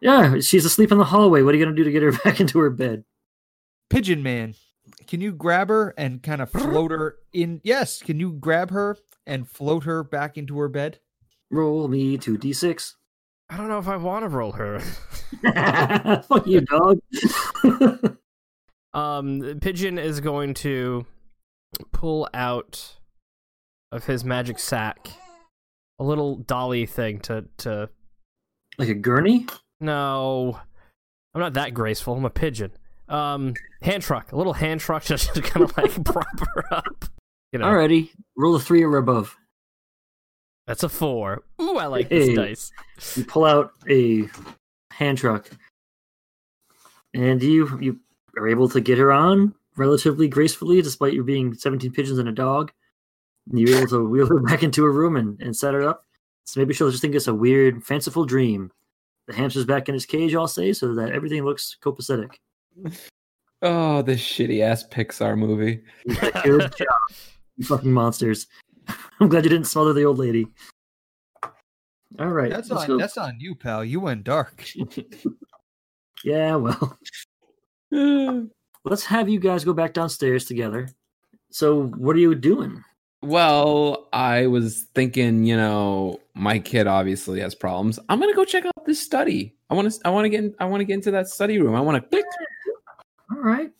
Yeah, she's asleep in the hallway. What are you going to do to get her back into her bed? Pigeon Man, can you grab her and kind of float her in? Yes, can you grab her and float her back into her bed? Roll me two d six. I don't know if I want to roll her. Fuck you, dog. um, Pigeon is going to pull out of his magic sack a little dolly thing to... to... Like a gurney? No. I'm not that graceful. I'm a pigeon. Um, hand truck. A little hand truck just to kind of like prop her up. You know. Alrighty. Roll a three or above. That's a four. Ooh, I like hey, this dice. You pull out a hand truck, and you you are able to get her on relatively gracefully, despite you being seventeen pigeons and a dog. And you're able to wheel her back into her room and, and set her up. So maybe she'll just think it's a weird, fanciful dream. The hamster's back in his cage, I'll say, so that everything looks copacetic. Oh, this shitty-ass Pixar movie. Good job, you fucking monsters. I'm glad you didn't smother the old lady. All right. That's on, that's on you, pal. You went dark. Yeah, well. Let's have you guys go back downstairs together. So what are you doing? Well, I was thinking, you know, my kid obviously has problems. I'm going to go check out this study. I want to I want to get in, I want to get into that study room. I want to All right.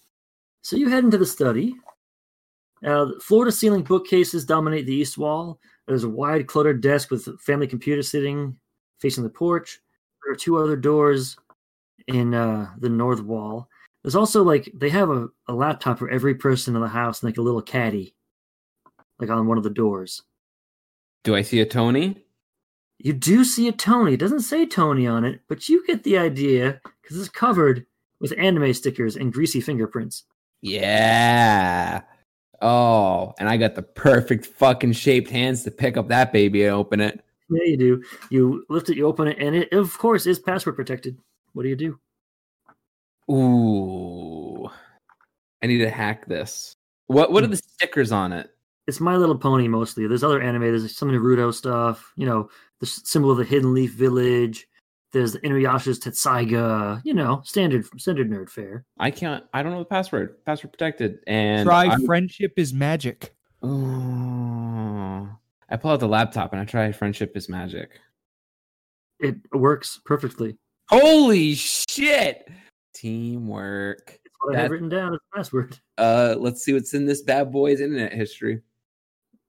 So you head into the study. Uh, floor-to-ceiling bookcases dominate the east wall. There's a wide, cluttered desk with a family computer sitting facing the porch. There are two other doors in uh, the north wall. There's also, like, they have a, a laptop for every person in the house, and, like, a little caddy, like, on one of the doors. Do I see a Tony? You do see a Tony. It doesn't say Tony on it, but you get the idea, because it's covered with anime stickers and greasy fingerprints. Yeah! Oh, and I got the perfect fucking shaped hands to pick up that baby and open it. Yeah, you do. You lift it, you open it, and it, of course, is password protected. What do you do? Ooh. I need to hack this. What What are the stickers on it? It's My Little Pony, mostly. There's other anime. There's some Naruto stuff. You know, the symbol of the Hidden Leaf Village. There's the Inuyasha's Tetsaiga, you know, standard standard nerd fare. I can't, I don't know the password. Password protected. And try I'm... friendship is magic. Oh. I pull out the laptop and I try friendship is magic. It works perfectly. Holy shit! Teamwork. That's what I've written down as a password. Uh, let's see what's in this bad boy's internet history.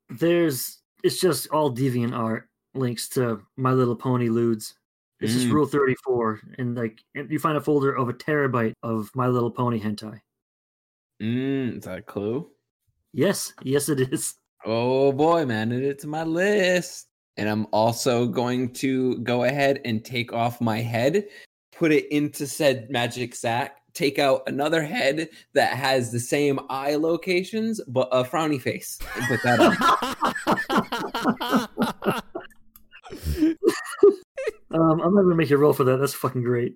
There's, it's just all DeviantArt links to My Little Pony lewds. This is rule thirty-four, and like you find a folder of a terabyte of My Little Pony hentai. Mm, is that a clue? Yes, yes, it is. Oh boy, man, it's my list. And I'm also going to go ahead and take off my head, put it into said magic sack, take out another head that has the same eye locations, but a frowny face, and put that on. Um, I'm not going to make you roll for that. That's fucking great.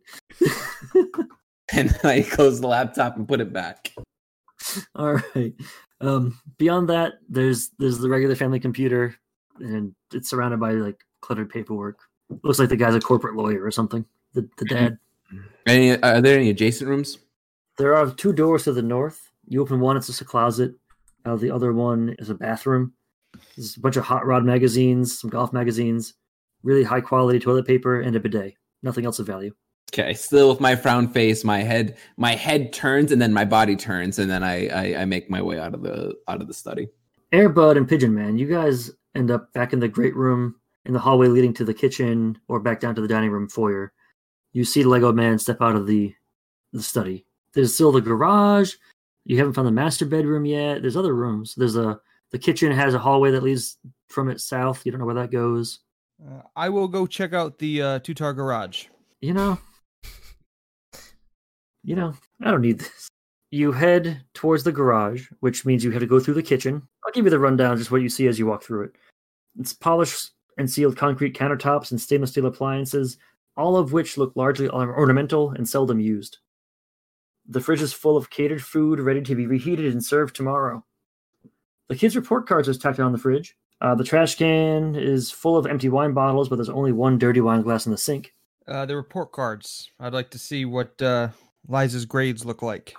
And then I close the laptop and put it back. All right. Um, beyond that, there's there's the regular family computer, and it's surrounded by like cluttered paperwork. Looks like the guy's a corporate lawyer or something. The the dad. Any, are there any adjacent rooms? There are two doors to the north. You open one, it's just a closet. Uh, the other one is a bathroom. There's a bunch of hot rod magazines, some golf magazines. Really high-quality toilet paper and a bidet. Nothing else of value. Okay, still with my frown face, my head my head turns, and then my body turns, and then I, I, I make my way out of the out of the study. Air Bud and Pigeon Man, you guys end up back in the great room, in the hallway leading to the kitchen, or back down to the dining room foyer. You see Lego Man step out of the the study. There's still the garage. You haven't found the master bedroom yet. There's other rooms. There's a the kitchen has a hallway that leads from it south. You don't know where that goes. Uh, I will go check out the uh, two-tar garage. You know, you know, I don't need this. You head towards the garage, which means you have to go through the kitchen. I'll give you the rundown, just what you see as you walk through it. It's polished and sealed concrete countertops and stainless steel appliances, all of which look largely ornamental and seldom used. The fridge is full of catered food, ready to be reheated and served tomorrow. The kids' report cards are tacked on the fridge. Uh, the trash can is full of empty wine bottles, but there's only one dirty wine glass in the sink. Uh, the report cards. I'd like to see what uh, Liza's grades look like.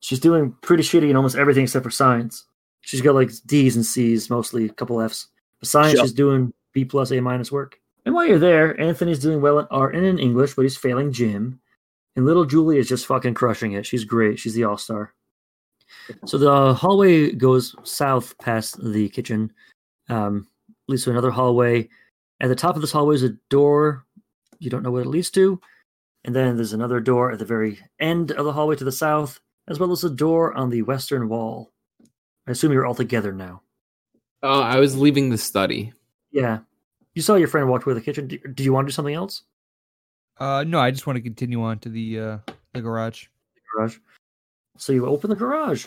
She's doing pretty shitty in almost everything except for science. She's got like D's and C's mostly, a couple F's. For science, sure. She's doing B plus, A minus work. And while you're there, Anthony's doing well in art and in English, but he's failing gym. And little Julie is just fucking crushing it. She's great. She's the all-star. So the hallway goes south past the kitchen, um, leads to another hallway. At the top of this hallway is a door. You don't know what it leads to. And then there's another door at the very end of the hallway to the south, as well as a door on the western wall. I assume you're all together now. Oh, I was leaving the study. Yeah. You saw your friend walk toward the kitchen. Do, do you want to do something else? Uh, no, I just want to continue on to the uh, the garage. The garage. So you open the garage.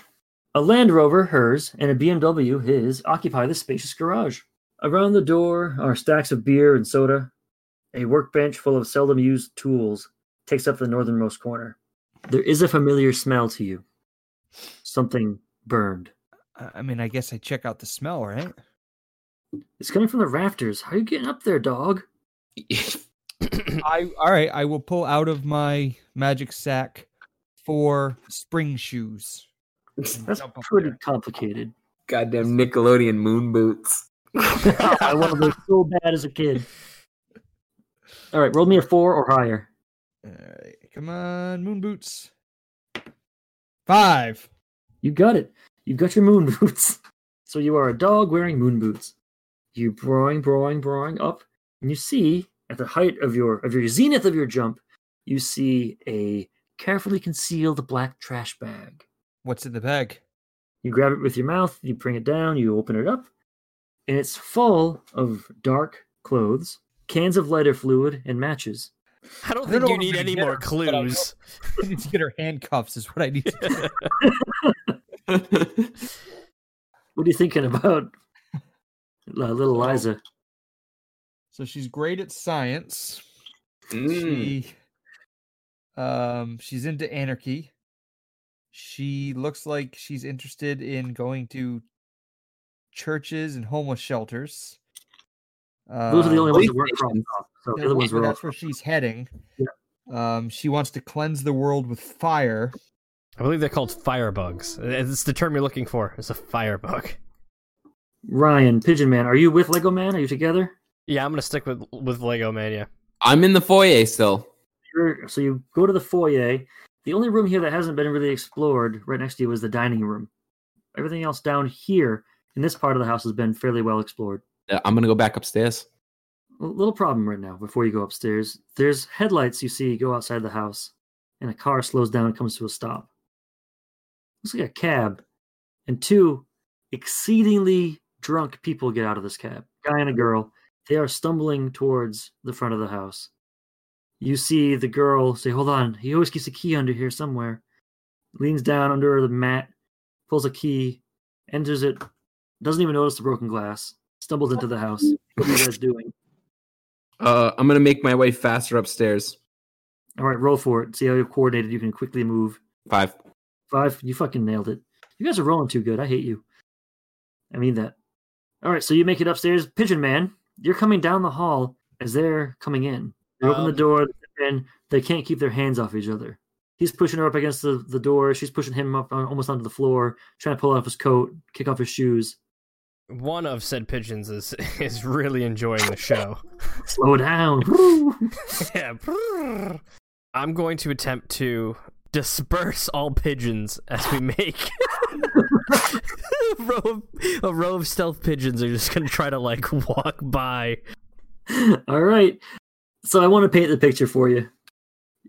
A Land Rover, hers, and a B M W, his, occupy the spacious garage. Around the door are stacks of beer and soda. A workbench full of seldom used tools takes up the northernmost corner. There is a familiar smell to you. Something burned. I mean, I guess I check out the smell, right? It's coming from the rafters. How are you getting up there, dog? I all right, I will pull out of my magic sack four spring shoes. That's pretty there. Complicated. Goddamn Nickelodeon moon boots. I wanted to look so bad as a kid. All right, roll me a four or higher. All right, come on, moon boots. Five. You got it. You got your moon boots. So you are a dog wearing moon boots. You broing, broing, broing up, and you see at the height of your of your zenith of your jump, you see a carefully concealed black trash bag. What's in the bag? You grab it with your mouth. You bring it down. You open it up, and it's full of dark clothes, cans of lighter fluid, and matches. I don't think I don't you need any more her, clues. I need to get her handcuffs is what I need to do. What are you thinking about, uh, little Liza? So she's great at science. Mm. She, um, she's into anarchy. She looks like she's interested in going to churches and homeless shelters. Those are the only ones that work from. So the other ones were that's where she's heading. Yeah. Um, she wants to cleanse the world with fire. I believe they're called firebugs. It's the term you're looking for. It's a firebug. Ryan, Pigeon Man, are you with Lego Man? Are you together? Yeah, I'm going to stick with with Lego Man, yeah. I'm in the foyer still. You're, so you go to the foyer. The only room here that hasn't been really explored right next to you is the dining room. Everything else down here in this part of the house has been fairly well explored. Uh, I'm going to go back upstairs. A little problem right now before you go upstairs. There's headlights you see go outside the house, and a car slows down and comes to a stop. Looks like a cab, and two exceedingly drunk people get out of this cab. A guy and a girl. They are stumbling towards the front of the house. You see the girl say, "Hold on, he always keeps a key under here somewhere." Leans down under the mat, pulls a key, enters it, doesn't even notice the broken glass, stumbles into the house. What are you guys doing? Uh, I'm gonna make my way faster upstairs. All right, roll for it. See how you're coordinated. You can quickly move. Five. Five, you fucking nailed it. You guys are rolling too good. I hate you. I mean that. All right, so you make it upstairs. Pigeon Man, you're coming down the hall as they're coming in. They open um, the door, and they can't keep their hands off each other. He's pushing her up against the, the door. She's pushing him up almost onto the floor, trying to pull off his coat, kick off his shoes. One of said pigeons is, is really enjoying the show. Slow down. Yeah. I'm going to attempt to disperse all pigeons as we make a, row of, a row of stealth pigeons are just going to try to like walk by. All right. So I want to paint the picture for you.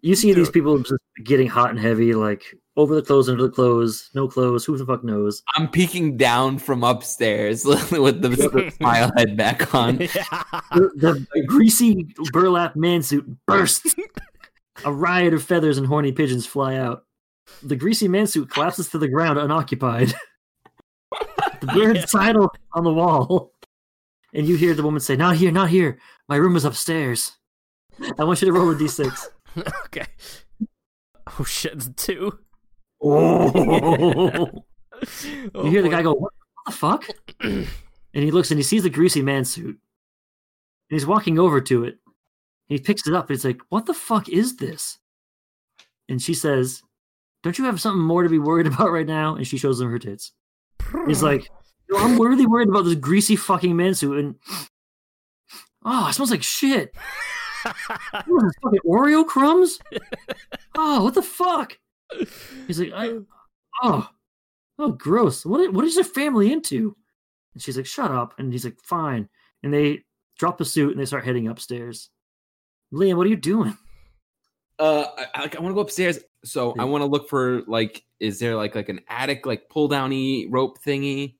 You see Dude. these people just getting hot and heavy, like over the clothes, under the clothes, no clothes. Who the fuck knows? I'm peeking down from upstairs with the smile head back on. Yeah. The, the greasy burlap man suit bursts. A riot of feathers and horny pigeons fly out. The greasy man suit collapses to the ground unoccupied. The bird's yeah. title on the wall. And you hear the woman say, "Not here, not here. My room is upstairs." I want you to roll a d six. Okay. Oh shit, it's a two. Oh. Yeah. Oh, you hear boy. the guy go, "What the fuck?" And he looks and he sees the greasy man suit. And he's walking over to it. He picks it up and it's like, "What the fuck is this?" And she says, "Don't you have something more to be worried about right now?" And she shows him her tits. He's like, "No, I'm really worried about this greasy fucking man suit, and oh, it smells like shit. What are these fucking Oreo crumbs? Oh, what the fuck?" He's like, I, oh, oh, gross. What, what is your family into? And she's like, "Shut up." And he's like, "Fine." And they drop the suit and they start heading upstairs. Liam, what are you doing? Uh, I, I want to go upstairs. So I want to look for, like, is there like like an attic like pull downy rope thingy?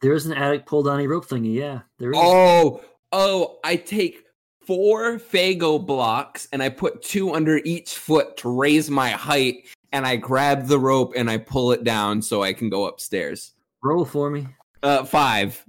There is an attic pull downy rope thingy. Yeah, there is. Oh, oh, I take four Faygo blocks, and I put two under each foot to raise my height, and I grab the rope, and I pull it down so I can go upstairs. Roll for me. Uh, five.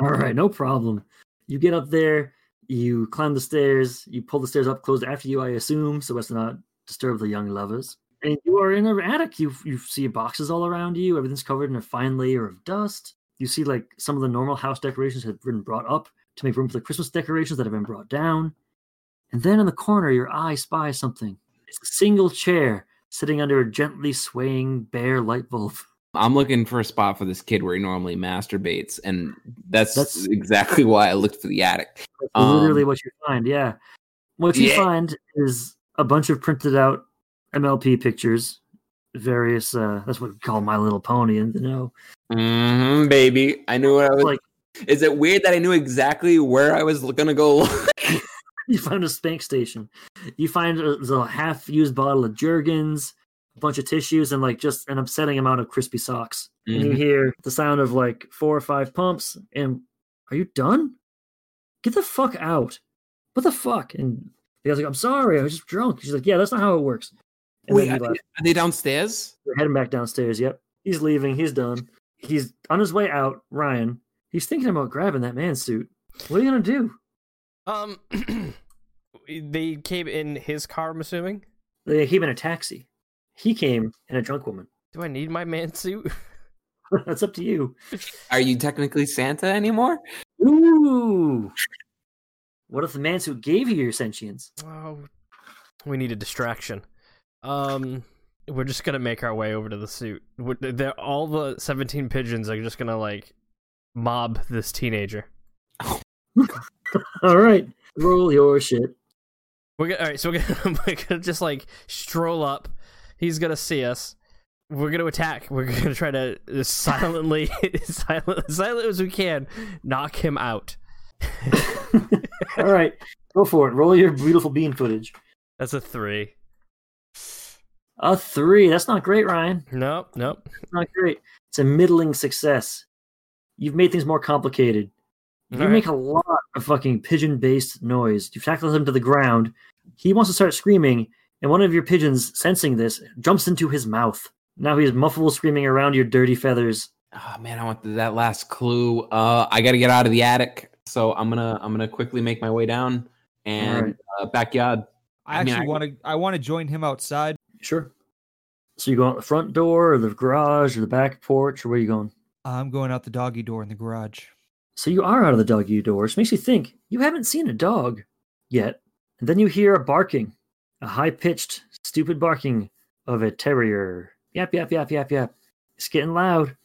All right, no problem. You get up there, you climb the stairs, you pull the stairs up closed after you, I assume, so as to not disturb the young lovers. And you are in an attic. You you see boxes all around you. Everything's covered in a fine layer of dust. You see, like, some of the normal house decorations have been brought up to make room for the Christmas decorations that have been brought down. And then in the corner, your eye spies something. It's a single chair sitting under a gently swaying bare light bulb. I'm looking for a spot for this kid where he normally masturbates, and that's, that's exactly why I looked for the attic. Literally um, what you find, yeah. What you yeah. find is a bunch of printed out M L P pictures, various, uh, that's what we call My Little Pony, and you know. Mm-hmm, baby. I knew what I was... Like, is it weird that I knew exactly where I was going to go look? You found a spank station. You find a, a half-used bottle of Jergens, a bunch of tissues, and like just an upsetting amount of crispy socks. Mm-hmm. And you hear the sound of like four or five pumps, and are you done? Get the fuck out. What the fuck? And the guy's like, "I'm sorry, I was just drunk." She's like, "Yeah, that's not how it works." And Wait, are they, are they downstairs? They're heading back downstairs, yep. He's leaving, he's done. He's on his way out, Ryan. He's thinking about grabbing that man suit. What are you going to do? Um, They came in his car, I'm assuming? They came in a taxi. He came in a drunk woman. Do I need my man suit? That's up to you. Are you technically Santa anymore? Ooh. What if the man suit gave you your sentience? Oh, we need a distraction. Um... We're just going to make our way over to the suit. They're, all the seventeen pigeons are just going to, like, mob this teenager. All right. Roll your shit. We're gonna, all right, so we're going to just, like, stroll up. He's going to see us. We're going to attack. We're going to try to silently, silent, silent as we can, knock him out. All right. Go for it. Roll your beautiful bean footage. That's a three. A three. That's not great, Ryan. Nope, nope. That's not great. It's a middling success. You've made things more complicated. You All make right. a lot of fucking pigeon-based noise. You've tackled him to the ground. He wants to start screaming, and one of your pigeons, sensing this, jumps into his mouth. Now he's muffled screaming around your dirty feathers. Oh, man, I want that last clue. Uh, I got to get out of the attic, so I'm gonna I'm gonna quickly make my way down and right. uh, backyard. I, I actually mean, I... want to I want to join him outside. Sure. So you go out the front door or the garage or the back porch, or where are you going? I'm going out the doggy door in the garage. So you are out of the doggy door, which makes you think you haven't seen a dog yet. And then you hear a barking, a high-pitched, stupid barking of a terrier. Yap, yap, yap, yap, yap. It's getting loud.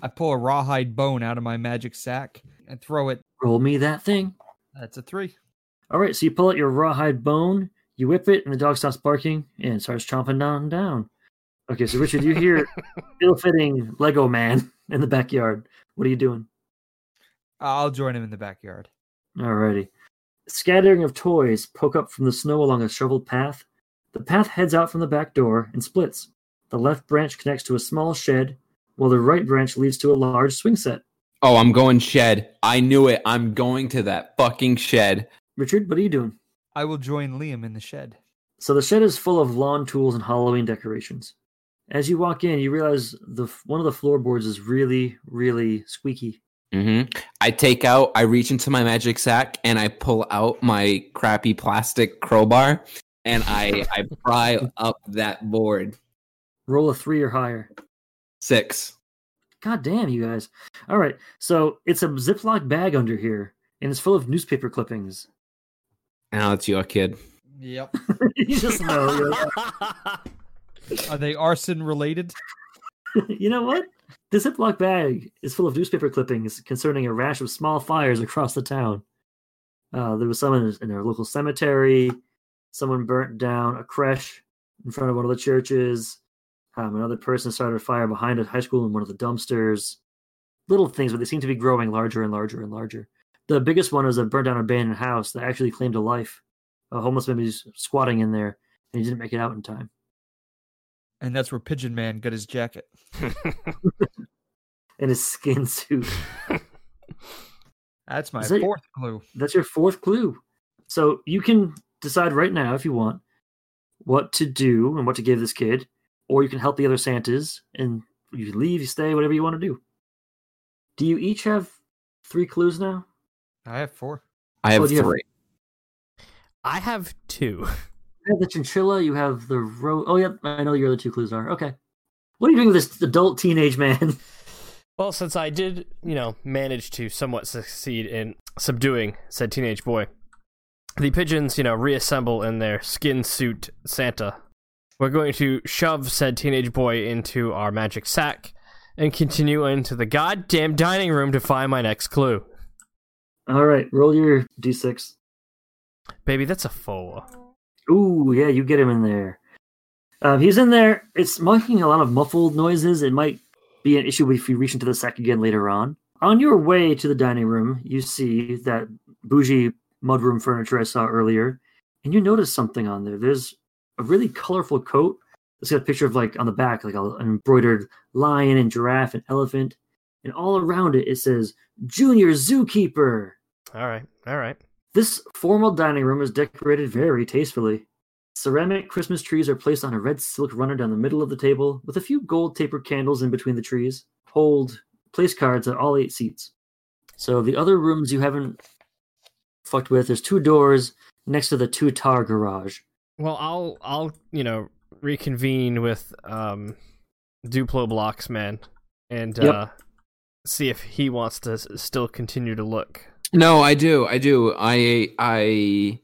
I pull a rawhide bone out of my magic sack and throw it. Roll me that thing. That's a three. All right, so you pull out your rawhide bone. You whip it, and the dog stops barking and starts chomping down down. Okay, so Richard, you hear ill-fitting Lego man in the backyard. What are you doing? I'll join him in the backyard. Alrighty. Scattering of toys poke up from the snow along a shoveled path. The path heads out from the back door and splits. The left branch connects to a small shed, while the right branch leads to a large swing set. Oh, I'm going shed. I knew it. I'm going to that fucking shed. Richard, what are you doing? I will join Liam in the shed. So the shed is full of lawn tools and Halloween decorations. As you walk in, you realize the one of the floorboards is really, really squeaky. Mm-hmm. I take out, I reach into my magic sack, and I pull out my crappy plastic crowbar, and I, I pry up that board. Roll a three or higher. Six. God damn, you guys. All right, so it's a Ziploc bag under here, and it's full of newspaper clippings. Now it's your kid. Yep. You just know. Are they arson-related? You know what? The Ziploc bag is full of newspaper clippings concerning a rash of small fires across the town. Uh, there was someone in their local cemetery. Someone burnt down a creche in front of one of the churches. Um, another person started a fire behind a high school in one of the dumpsters. Little things, but they seem to be growing larger and larger and larger. The biggest one was a burnt down abandoned house that actually claimed a life. A homeless man was squatting in there, and he didn't make it out in time. And that's where Pigeon Man got his jacket. And his skin suit. That's my that, fourth clue. That's your fourth clue. So you can decide right now, if you want, what to do and what to give this kid, or you can help the other Santas, and you leave, you stay, whatever you want to do. Do you each have three clues now? I have four. I have oh, three. Have... I have two. You have the chinchilla, you have the road. Oh, yeah, I know your other two clues are. Okay. What are you doing with this adult teenage man? Well, since I did, you know, manage to somewhat succeed in subduing said teenage boy, the pigeons, you know, reassemble in their skin suit Santa. We're going to shove said teenage boy into our magic sack and continue into the goddamn dining room to find my next clue. All right, roll your d six. Baby, that's a four. Ooh, yeah, you get him in there. Um, he's in there. It's making a lot of muffled noises. It might be an issue if you reach into the sack again later on. On your way to the dining room, you see that bougie mudroom furniture I saw earlier, and you notice something on there. There's a really colorful coat. It's got a picture of, like, on the back, like an embroidered lion and giraffe and elephant. And all around it, it says, Junior Zookeeper. All right, all right. This formal dining room is decorated very tastefully. Ceramic Christmas trees are placed on a red silk runner down the middle of the table, with a few gold taper candles in between the trees. Hold place cards at all eight seats. So the other rooms you haven't fucked with, there's two doors next to the two-tar garage. Well, I'll, I'll, you know, reconvene with um, Duplo Blocks, man, and yep. uh, see if he wants to still continue to look. No, I do. I do. I, I,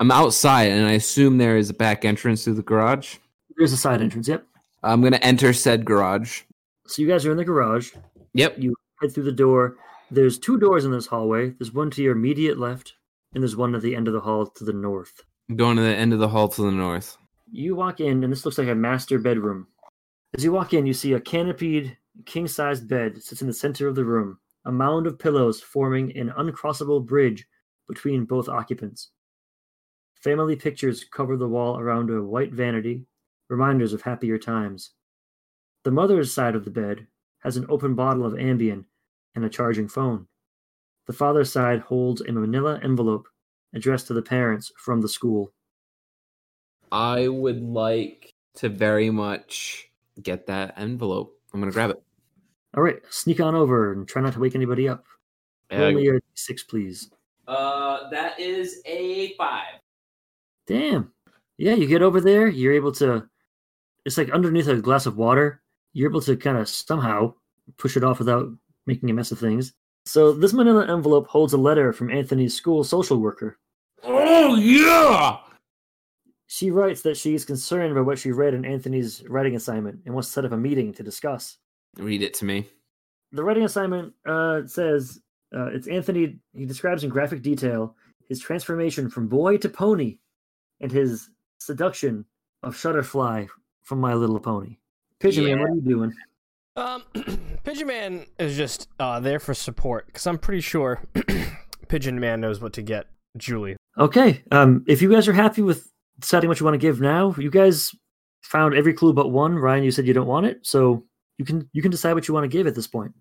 I'm outside, and I assume there is a back entrance to the garage. There's a side entrance. Yep. I'm gonna enter said garage. So you guys are in the garage. Yep. You head through the door. There's two doors in this hallway. There's one to your immediate left, and there's one at the end of the hall to the north. Going to the end of the hall to the north. You walk in, and this looks like a master bedroom. As you walk in, you see a canopied, king-sized bed sits in the center of the room, a mound of pillows forming an uncrossable bridge between both occupants. Family pictures cover the wall around a white vanity, reminders of happier times. The mother's side of the bed has an open bottle of Ambien and a charging phone. The father's side holds a manila envelope addressed to the parents from the school. I would like to very much get that envelope. I'm going to grab it. All right, sneak on over and try not to wake anybody up. Roll me your six, please. Uh, that is a five. Damn. Yeah, you get over there. You're able to... It's like underneath a glass of water. You're able to kind of somehow push it off without making a mess of things. So this manila envelope holds a letter from Anthony's school social worker. Oh, yeah! She writes that she is concerned by what she read in Anthony's writing assignment and wants to set up a meeting to discuss. Read it to me. The writing assignment uh, says, uh, it's Anthony, he describes in graphic detail his transformation from boy to pony and his seduction of Shutterfly from My Little Pony. Pigeon Man, yeah. What are you doing? Um, Pigeon Man is just uh, there for support, because I'm pretty sure Pigeon Man knows what to get Julie. Okay, um, if you guys are happy with deciding what you want to give now. You guys found every clue but one. Ryan, you said you don't want it, so you can you can decide what you want to give at this point.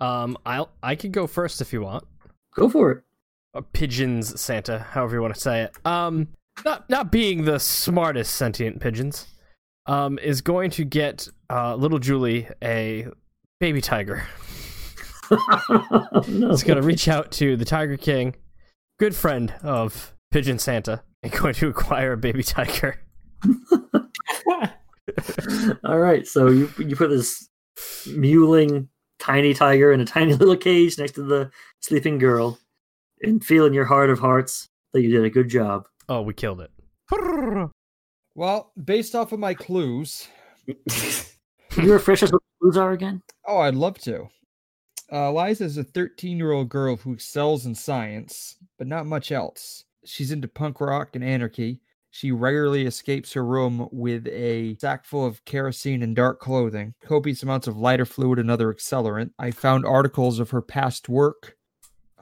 Um, I'll I could go first if you want. Go for it. Or pigeons, Santa, however you want to say it. Um, not not being the smartest sentient pigeons, um, is going to get uh, little Julie a baby tiger. No. It's going to reach out to the Tiger King, good friend of Pigeon Santa, and going to acquire a baby tiger. All right, so you you put this mewling tiny tiger in a tiny little cage next to the sleeping girl, and feel in your heart of hearts that you did a good job. Oh, we killed it. Well, based off of my clues... Can you refresh us what the clues are again? Oh, I'd love to. Uh, Eliza is a thirteen-year-old girl who excels in science, but not much else. She's into punk rock and anarchy. She regularly escapes her room with a sack full of kerosene and dark clothing, copious amounts of lighter fluid and other accelerant. I found articles of her past work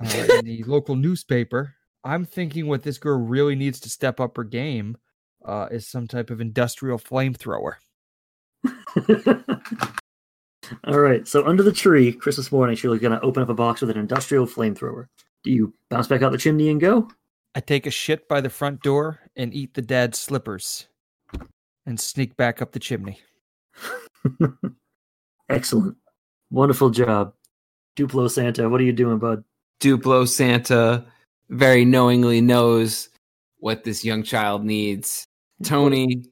uh, in the local newspaper. I'm thinking what this girl really needs to step up her game uh, is some type of industrial flamethrower. All right, so under the tree, Christmas morning, she's going to open up a box with an industrial flamethrower. Do you bounce back out the chimney and go? I take a shit by the front door and eat the dad's slippers and sneak back up the chimney. Excellent. Wonderful job. Duplo Santa, what are you doing, bud? Duplo Santa very knowingly knows what this young child needs. Tony,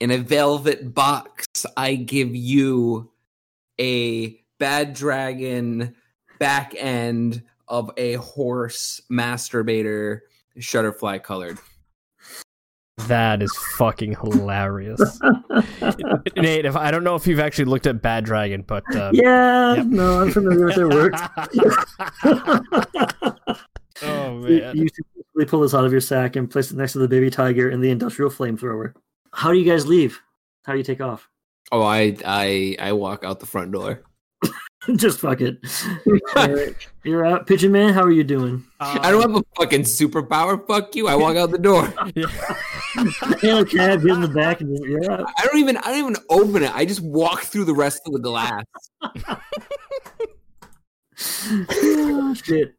in a velvet box, I give you a Bad Dragon back end of a horse masturbator, Shutterfly colored. That is fucking hilarious. Nate, if I don't know if you've actually looked at Bad Dragon, but um, yeah, yep. No, I'm familiar with their work. Oh man! You, you pull this out of your sack and place it next to the baby tiger and the industrial flamethrower. How do you guys leave? How do you take off? Oh, I I I walk out the front door. Just fuck it. Right. You're out. Pigeon Man, how are you doing? Um, I don't have a fucking superpower. Fuck you. I walk out the door. Yeah. You cab in the back. And you're out. I don't even I don't even open it. I just walk through the rest of the glass. Oh, shit.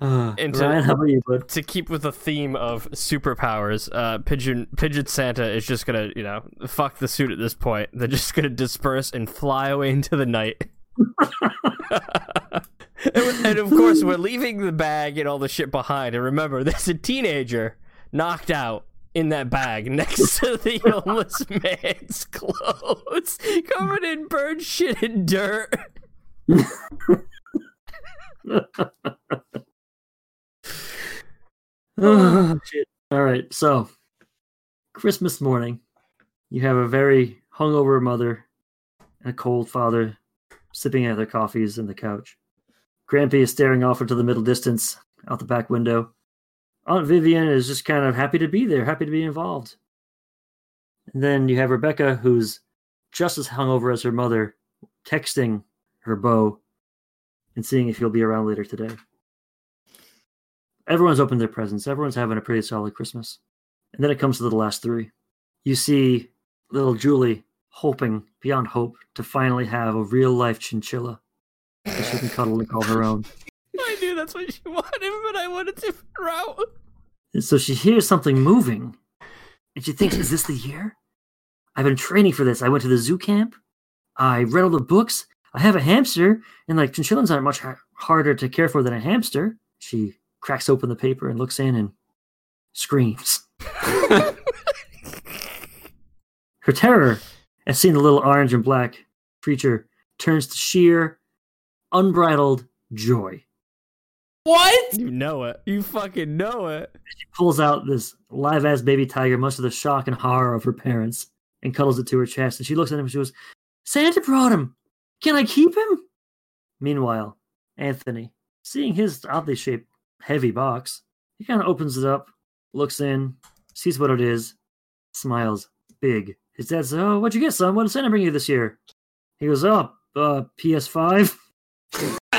Uh, and to, Ryan, how are you, bud? To keep with the theme of superpowers, uh, Pigeon Pigeon Santa is just gonna, you know, fuck the suit at this point. They're just gonna disperse and fly away into the night. and, and of course, we're leaving the bag and all the shit behind. And remember, there's a teenager knocked out in that bag next to the homeless man's clothes, covered in bird shit and dirt. Oh, shit. All right, so Christmas morning, you have a very hungover mother and a cold father sipping at their coffees in the couch. Grampy is staring off into the middle distance out the back window. Aunt Vivian is just kind of happy to be there, happy to be involved. And then you have Rebecca, who's just as hungover as her mother, texting her beau and seeing if he'll be around later today. Everyone's opened their presents. Everyone's having a pretty solid Christmas. And then it comes to the last three. You see little Julie hoping, beyond hope, to finally have a real-life chinchilla that she can cuddle and call her own. I knew that's what she wanted, but I wanted to figure out. And so she hears something moving, and she thinks, is this the year? I've been training for this. I went to the zoo camp. I read all the books. I have a hamster, and like chinchillas aren't much ha- harder to care for than a hamster. She cracks open the paper and looks in and screams. Her terror at seeing the little orange and black creature turns to sheer, unbridled joy. What? You know it. You fucking know it. She pulls out this live-ass baby tiger, much to the shock and horror of her parents, and cuddles it to her chest. And she looks at him and she goes, Santa brought him. Can I keep him? Meanwhile, Anthony, seeing his oddly shaped heavy box, he kind of opens it up, looks in, sees what it is, smiles big. His dad says, oh, what'd you get, son? What did Santa bring you this year? He goes, oh, uh, P S five. And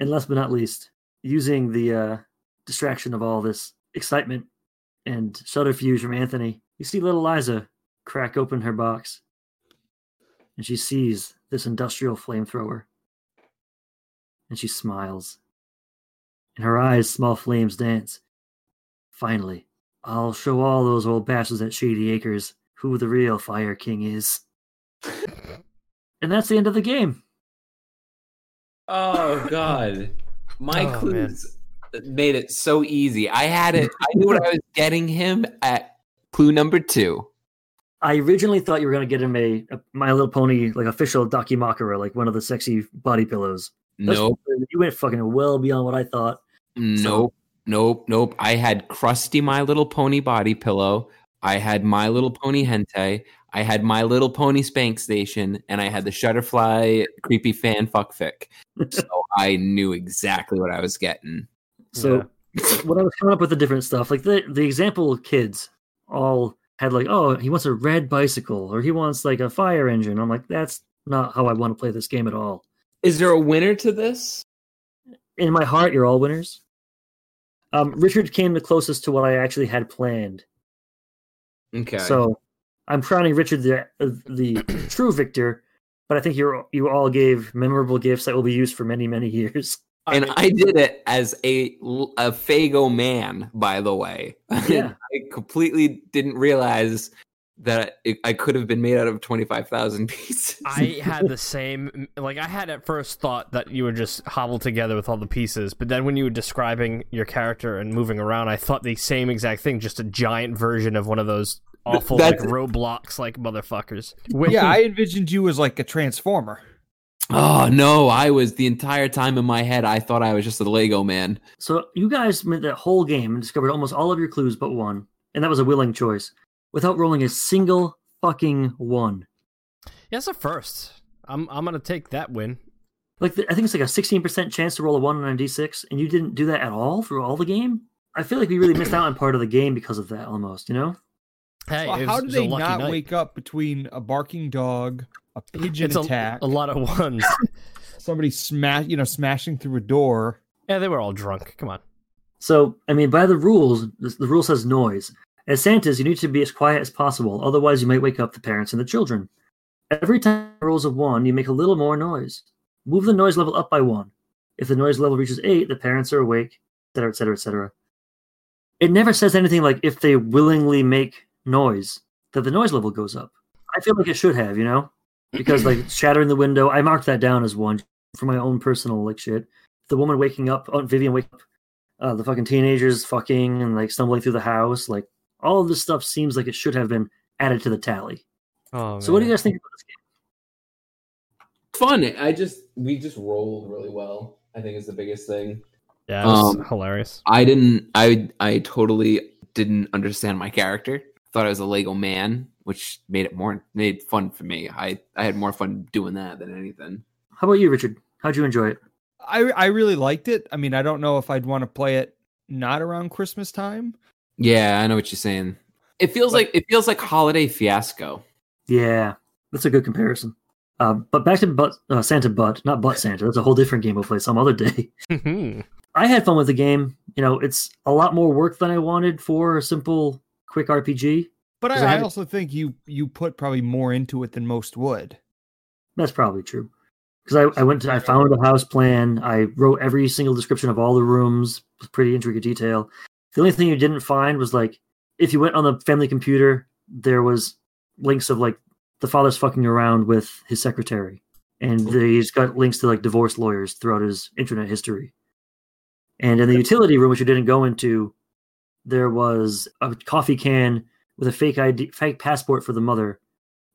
last but not least, using the uh, distraction of all this excitement and subterfuge from Anthony, you see little Liza crack open her box, and she sees this industrial flamethrower, and she smiles. In her eyes, small flames dance. Finally, I'll show all those old bastards at Shady Acres who the real Fire King is. And that's the end of the game. Oh, God. My oh, clues man. made it so easy. I had it. I knew what I was getting him at clue number two. I originally thought you were going to get him a, a My Little Pony, like official Dakimakura, like one of the sexy body pillows. That's nope. What, you went fucking well beyond what I thought. Nope. So. Nope. Nope. I had crusty My Little Pony body pillow. I had My Little Pony hentai. I had My Little Pony Spank Station, and I had the Shutterfly creepy fan fuck fic. So I knew exactly what I was getting. So yeah. When I was coming up with the different stuff, like the, the example kids all had like, oh, he wants a red bicycle, or he wants like a fire engine. I'm like, that's not how I want to play this game at all. Is there a winner to this? In my heart, you're all winners. Um, Richard came the closest to what I actually had planned. Okay. So I'm crowning Richard the the true victor, but I think you you all gave memorable gifts that will be used for many, many years. And I did it as a, a Faygo man, by the way. Yeah. I completely didn't realize that it, I could have been made out of twenty-five thousand pieces. I had the same, like I had at first thought that you were just hobbled together with all the pieces, but then when you were describing your character and moving around, I thought the same exact thing, just a giant version of one of those awful That's... like Roblox like motherfuckers. Yeah, I envisioned you as like a transformer. Oh no, I was the entire time in my head I thought I was just a Lego man. So you guys made that whole game and discovered almost all of your clues but one, and that was a willing choice, without rolling a single fucking one. Yeah, that's a first. I'm I'm gonna take that win. Like the, I think it's like a sixteen percent chance to roll a one on a D six, and you didn't do that at all through all the game? I feel like we really missed out on part of the game because of that almost, you know? Hey, well, was, how did they not night. wake up between a barking dog, a pigeon it's attack, a, a lot of ones, somebody smash, you know, smashing through a door? Yeah, they were all drunk. Come on. So, I mean, by the rules, the, the rule says noise. As Santas, you need to be as quiet as possible, otherwise you might wake up the parents and the children. Every time it rolls a one, you make a little more noise. Move the noise level up by one. If the noise level reaches eight, the parents are awake, et cetera, et cetera, et cetera. It never says anything like if they willingly make noise that the noise level goes up. I feel like it should have, you know, because like shattering the window, I marked that down as one for my own personal like shit. The woman waking up, Aunt Vivian waking up, uh, the fucking teenagers fucking and like stumbling through the house, like all of this stuff seems like it should have been added to the tally. Oh, so man. What do you guys think about this game? Fun. I just we just rolled really well. I think is the biggest thing. Yeah, it was um, hilarious. I didn't. I I totally didn't understand my character. Thought I was a Lego man, which made it more made fun for me. I, I had more fun doing that than anything. How about you, Richard? How'd you enjoy it? I I really liked it. I mean, I don't know if I'd want to play it not around Christmas time. Yeah, I know what you're saying. It feels but, like it feels like Holiday Fiasco. Yeah, that's a good comparison. Uh, but back to but, uh, Santa Butt, not Butt Santa. That's a whole different game we'll play some other day. I had fun with the game. You know, it's a lot more work than I wanted for a simple quick R P G. But I, I, had, I also think you you put probably more into it than most would. That's probably true. Because I, I went to, I found a house plan. I wrote every single description of all the rooms with pretty intricate detail. The only thing you didn't find was like, if you went on the family computer, there was links of like the father's fucking around with his secretary. And he's got links to like divorce lawyers throughout his internet history. And in the utility room, which you didn't go into, there was a coffee can with a fake I D, fake passport for the mother,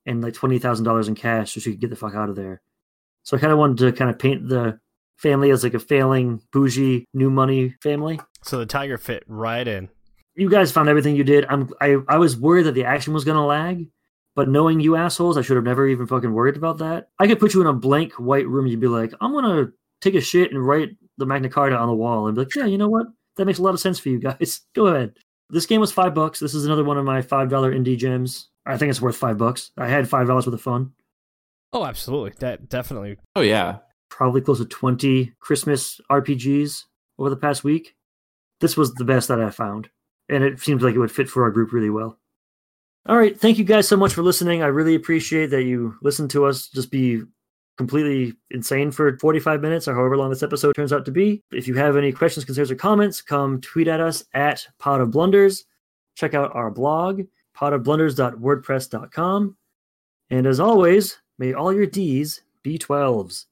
and like twenty thousand dollars in cash, so she could get the fuck out of there. So I kind of wanted to kind of paint the family as like a failing, bougie, new money family. So the tiger fit right in. You guys found everything you did. I'm I I was worried that the action was gonna lag, but knowing you assholes, I should have never even fucking worried about that. I could put you in a blank white room, and you'd be like, I'm gonna take a shit and write the Magna Carta on the wall, and be like, yeah, you know what? That makes a lot of sense for you guys. Go ahead. This game was five bucks. This is another one of my five dollar indie gems. I think it's worth five bucks. I had five dollars worth of fun. Oh, absolutely. That definitely. Oh, yeah. Probably close to twenty Christmas R P Gs over the past week. This was the best that I found. and it seems like it would fit for our group really well. All right. Thank you guys so much for listening. I really appreciate that you listened to us just be completely insane for forty-five minutes or however long this episode turns out to be. If you have any questions, concerns, or comments, come tweet at us at Pod of Blunders. Check out our blog, pod of blunders dot wordpress dot com. And as always, may all your D's be twelves.